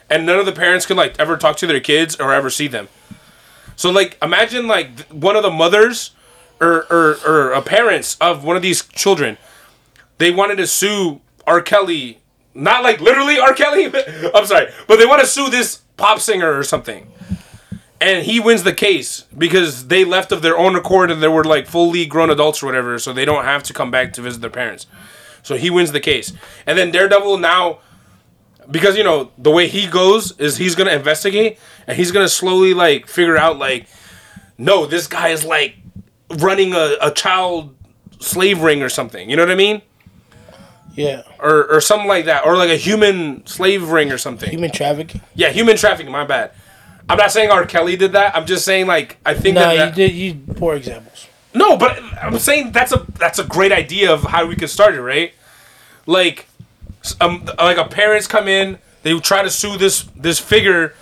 and none of the parents could like ever talk to their kids or ever see them. So like imagine like one of the mothers or or or a parents of one of these children, they wanted to sue R. Kelly. Not like literally R. Kelly. I'm sorry. But they want to sue this pop singer or something. And he wins the case because they left of their own accord and they were like fully grown adults or whatever. So they don't have to come back to visit their parents. So he wins the case. And then Daredevil now, because, you know, the way he goes is he's going to investigate. And he's going to slowly like figure out like, no, this guy is like running a, a child slave ring or something. You know what I mean? Yeah. Or or something like that. Or like a human slave ring or something. Human trafficking? Yeah, human trafficking. My bad. I'm not saying R. Kelly did that. I'm just saying, like, I think no, that... No, you did. You poor examples. No, but I'm saying that's a that's a great idea of how we could start it, right? Like, um, like a parents come in. They try to sue this this figure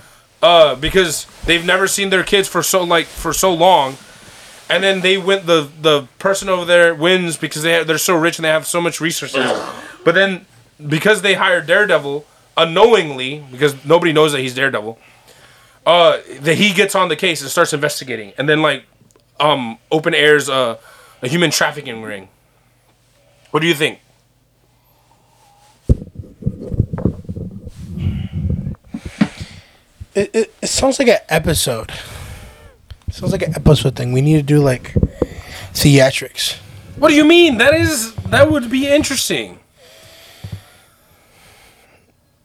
uh, because they've never seen their kids for so like for so long. And then they win, the, the person over there wins because they have, they're so rich and they have so much resources. But then, because they hired Daredevil, unknowingly, because nobody knows that he's Daredevil, uh, that he gets on the case and starts investigating. And then, like, um, open airs uh, a human trafficking ring. What do you think? It, it, it sounds like an episode. Sounds like an episode thing. We need to do like theatrics. What do you mean? That is that would be interesting.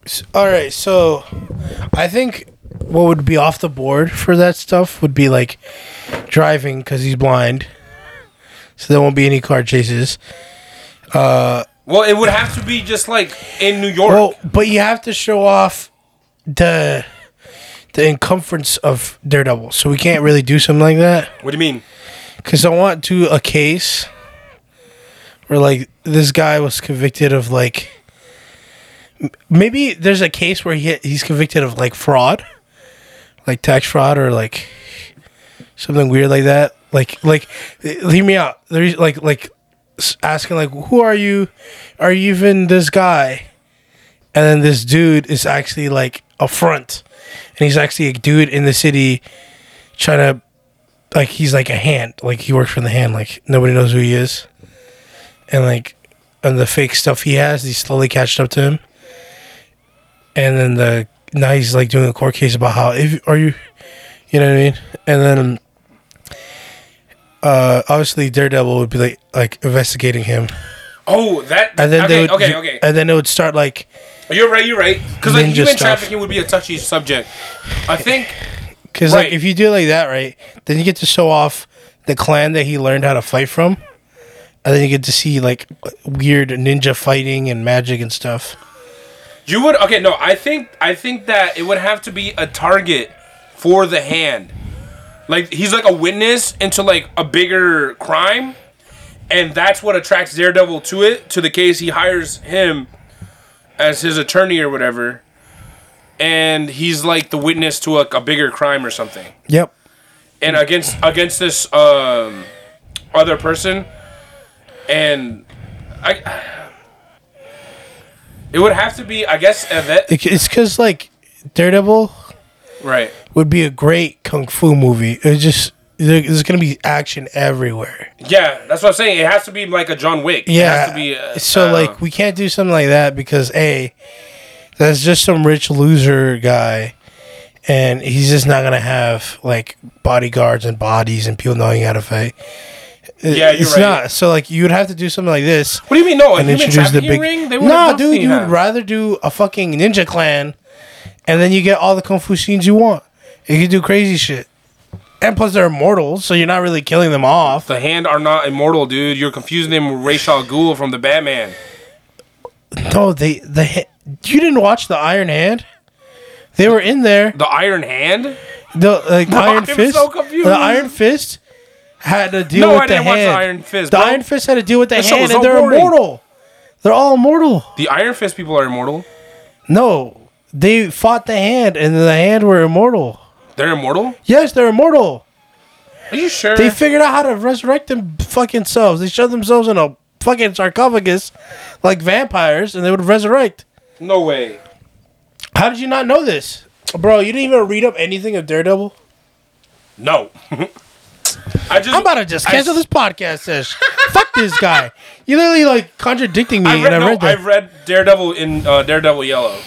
So, all right, so I think what would be off the board for that stuff would be like driving because he's blind, so there won't be any car chases. Uh, well, it would have to be just like in New York. Well, but you have to show off the. The encumbrance of Daredevil. So we can't really do something like that. What do you mean? Because I want to a case where, like, this guy was convicted of, like... Maybe there's a case where he he's convicted of, like, fraud. Like, tax fraud or, like, something weird like that. Like, like, leave me out. There's, like, like asking, like, who are you? Are you even this guy? And then this dude is actually, like, a front. And he's actually a dude in the city trying to, like, he's like a hand. Like, he works for the hand. Like, nobody knows who he is. And, like, and the fake stuff he has, he slowly catched up to him. And then the, now he's, like, doing a court case about how, if, are you, you know what I mean? And then, uh, obviously Daredevil would be like like investigating him. Oh, that. And then okay, they would, okay, okay. And then it would start like. You're right. You're right. Because like human trafficking would be a touchy subject, I think. Because right. like if you do it like that, right, then you get to show off the clan that he learned how to fight from, and then you get to see like weird ninja fighting and magic and stuff. You would okay? No, I think I think that it would have to be a target for the hand. Like he's like a witness into like a bigger crime, and that's what attracts Daredevil to it to the case. He hires him as his attorney or whatever, and he's like the witness to a, a bigger crime or something. Yep. And against against this um, other person, and I. It would have to be, I guess, that it's because like Daredevil, right, would be a great kung fu movie. It's just there's gonna be action everywhere. Yeah, that's what I'm saying. It has to be like a John Wick. Yeah, it has to be a, so uh, like we can't do something like that because a that's just some rich loser guy, and he's just not gonna have like bodyguards and bodies and people knowing how to fight. Yeah, you're it's right. not. So like you would have to do something like this. What do you mean? No, and introduce the big ring. They nah, dude, you that. would rather do a fucking ninja clan, and then you get all the kung fu scenes you want. You can do crazy shit, and plus they're immortals, so you're not really killing them off. The Hand are not immortal, dude. You're confusing them with Ra's al Ghul from the Batman. No, they the you didn't watch the Iron Hand. They were in there. The Iron Hand. The like no, Iron I'm Fist. So confused. The Iron Fist. Had to deal no, with I the didn't hand. Watch the Iron Fist. The bro. Iron Fist had to deal with the this hand, so and they're boring. immortal. They're all immortal. The Iron Fist people are immortal. No, they fought the Hand, and the Hand were immortal. They're immortal? Yes, they're immortal. Are you sure? They figured out how to resurrect them fucking selves. They shoved themselves in a fucking sarcophagus, like vampires, and they would resurrect. No way. How did you not know this, bro? You didn't even read up anything of Daredevil? No. I just, I'm about to just cancel I, this podcast, Sesh. Fuck this guy. You're literally like contradicting me. I read, and I no, read that. I've read Daredevil in uh, Daredevil Yellow,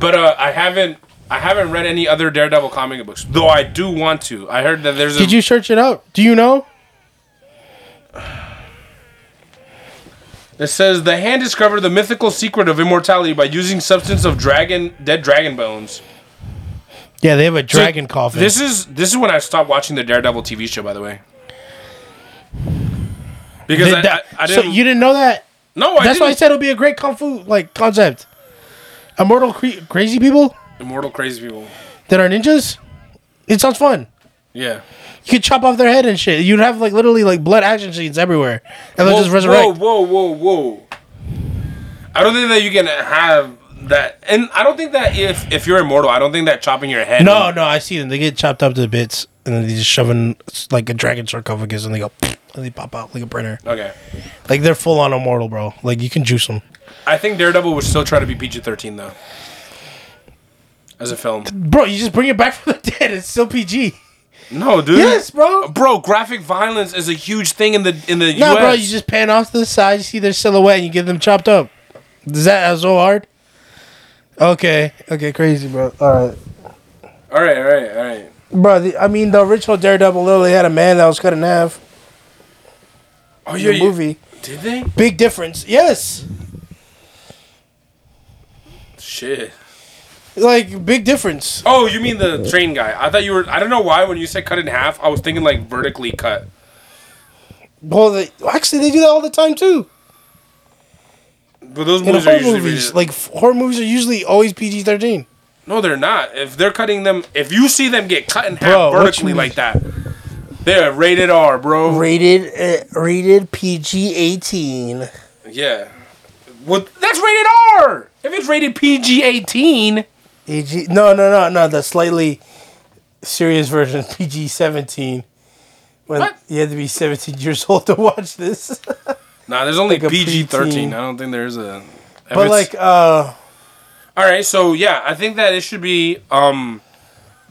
but uh, I haven't. I haven't read any other Daredevil comic books, though I do want to. I heard that there's. Did a, you search it out? Do you know? It says the Hand discovered the mythical secret of immortality by using substance of dragon dead dragon bones. Yeah, they have a dragon so, coffin. This is this is when I stopped watching the Daredevil T V show, by the way. Because Did I, that, I, I didn't... So you didn't know that? No, I That's didn't. That's why I said it'll be a great kung fu like concept. Immortal cre- crazy people? Immortal crazy people. That are ninjas? It sounds fun. Yeah. You could chop off their head and shit. You'd have like literally like blood action scenes everywhere. And they'll just resurrect. Whoa, whoa, whoa, whoa. I don't think that you can have... That and I don't think that if if you're immortal, I don't think that chopping your head. No, no, I see them. They get chopped up to bits, and then they just shove in like a dragon sarcophagus, and they go, and they pop out like a printer. Okay, like they're full on immortal, bro. Like you can juice them. I think Daredevil would still try to be P G thirteen though, as a film. Bro, you just bring it back from the dead. It's still P G. No, dude. Yes, bro. Bro, graphic violence is a huge thing in the in the U S. No, bro, you just pan off to the side, you see their silhouette, and you get them chopped up. Is that so hard? Okay, okay, crazy, bro. All right. All right, all right, all right. Bro, the, I mean, the original Daredevil literally had a man that was cut in half. Oh, yeah. The movie. You, did they? Big difference. Yes. Shit. Like, big difference. Oh, you mean the train guy. I thought you were... I don't know why when you said cut in half, I was thinking, like, vertically cut. Well, they, actually, they do that all the time, too. But those movies horror are usually movies, like horror movies are usually always P G thirteen. No, they're not. If they're cutting them, if you see them get cut in half vertically like that, they're rated R, bro. Rated, uh, rated P G eighteen. Yeah, what? That's rated R. If it's rated P G eighteen, A G, no, no, no, no. The slightly serious version is P G seventeen. When what? You had to be seventeen years old to watch this. Nah, there's only like P G thirteen. I don't think there's a... But like, uh... All right, so yeah, I think that it should be, um...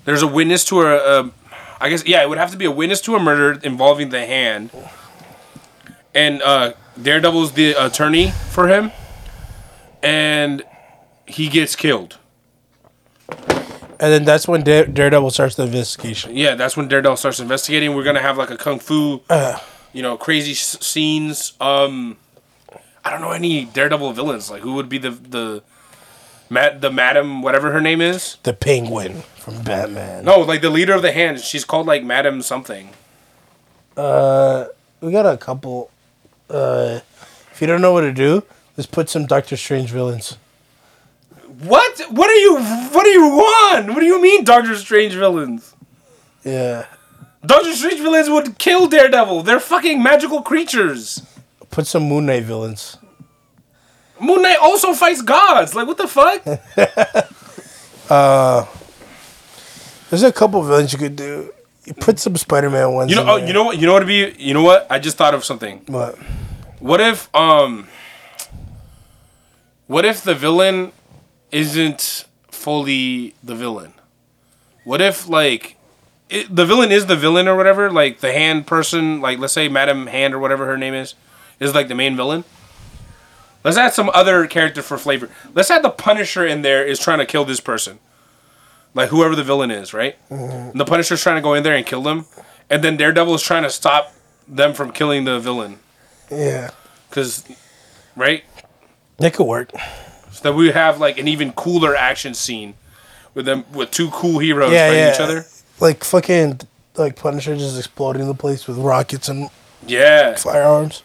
There's a witness to a, a... I guess, yeah, it would have to be a witness to a murder involving the Hand. And, uh, Daredevil's the attorney for him. And he gets killed. And then that's when Dare- Daredevil starts the investigation. Yeah, that's when Daredevil starts investigating. We're going to have like a kung fu, uh, you know, crazy s- scenes. Um, I don't know any Daredevil villains. Like, who would be the, the, Matt, the Madam, whatever her name is? The Penguin from Batman. No, like the leader of the Hand. She's called like Madam something. Uh, we got a couple. Uh, if you don't know what to do, let's put some Doctor Strange villains. What? What are you? What do you want? What do you mean, Doctor Strange villains? Yeah. Doctor Strange villains would kill Daredevil. They're fucking magical creatures. Put some Moon Knight villains. Moon Knight also fights gods. Like, what the fuck? uh, there's a couple villains you could do. You put some Spider-Man ones. You know. In oh, there. You know what? You know what? Be. You know what? I just thought of something. What? What if um? What if the villain isn't fully the villain? What if, like, it, the villain is the villain or whatever? Like, the Hand person, like, let's say Madam Hand or whatever her name is, is, like, the main villain. Let's add some other character for flavor. Let's add the Punisher in there is trying to kill this person. Like, whoever the villain is, right? Mm-hmm. And the Punisher's trying to go in there and kill them. And then Daredevil is trying to stop them from killing the villain. Yeah. Because, right? That could work. So that we have like an even cooler action scene with them with two cool heroes yeah, fighting yeah. each other. Like fucking like Punisher just exploding the place with rockets and yeah. firearms.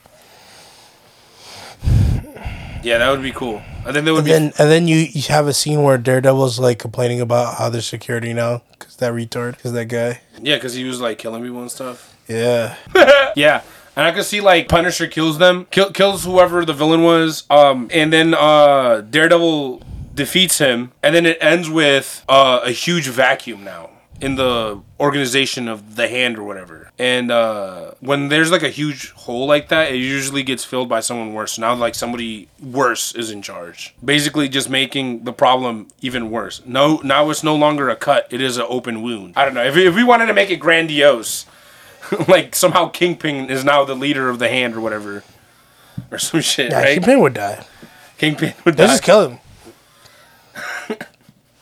Yeah, that would be cool. I think that would and be then, f- and then you, you have a scene where Daredevil's like complaining about how there's security now cuz that retard cuz that guy. Yeah, cuz he was like killing people and stuff. Yeah. yeah. And I could see, like, Punisher kills them, kill, kills whoever the villain was, um, and then uh, Daredevil defeats him, and then it ends with uh, a huge vacuum now in the organization of the Hand or whatever. And uh, when there's, like, a huge hole like that, it usually gets filled by someone worse. Now, like, somebody worse is in charge. Basically just making the problem even worse. No, now it's no longer a cut. It is an open wound. I don't know. If, if we wanted to make it grandiose... like, somehow Kingpin is now the leader of the Hand or whatever. Or some shit, nah, right? Kingpin would die. Kingpin would They'll die. They'll just kill him.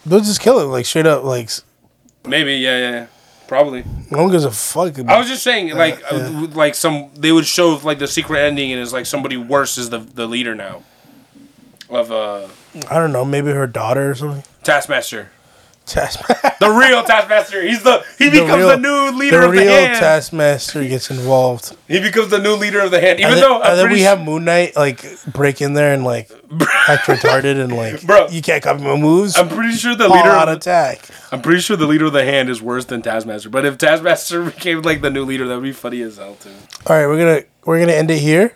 They'll just kill him, like, straight up, like... Maybe, yeah, yeah, yeah. Probably. No one gives a fuck about I was just saying, like, uh, yeah. like some... They would show, like, the secret ending and it's, like, somebody worse is the, the leader now. Of, uh... I don't know, maybe her daughter or something? Taskmaster. Taskmaster. The real Taskmaster. He's the he the becomes real, the new leader the of the Hand. The real Taskmaster gets involved. He becomes the new leader of the Hand. Even and though then, and then we have Moon Knight like break in there and like act retarded and like bro, you can't copy my moves. I'm pretty sure the leader of attack. I'm pretty sure the leader of the Hand is worse than Taskmaster. But if Taskmaster became like the new leader, that would be funny as hell too. All right, we're gonna we're gonna end it here.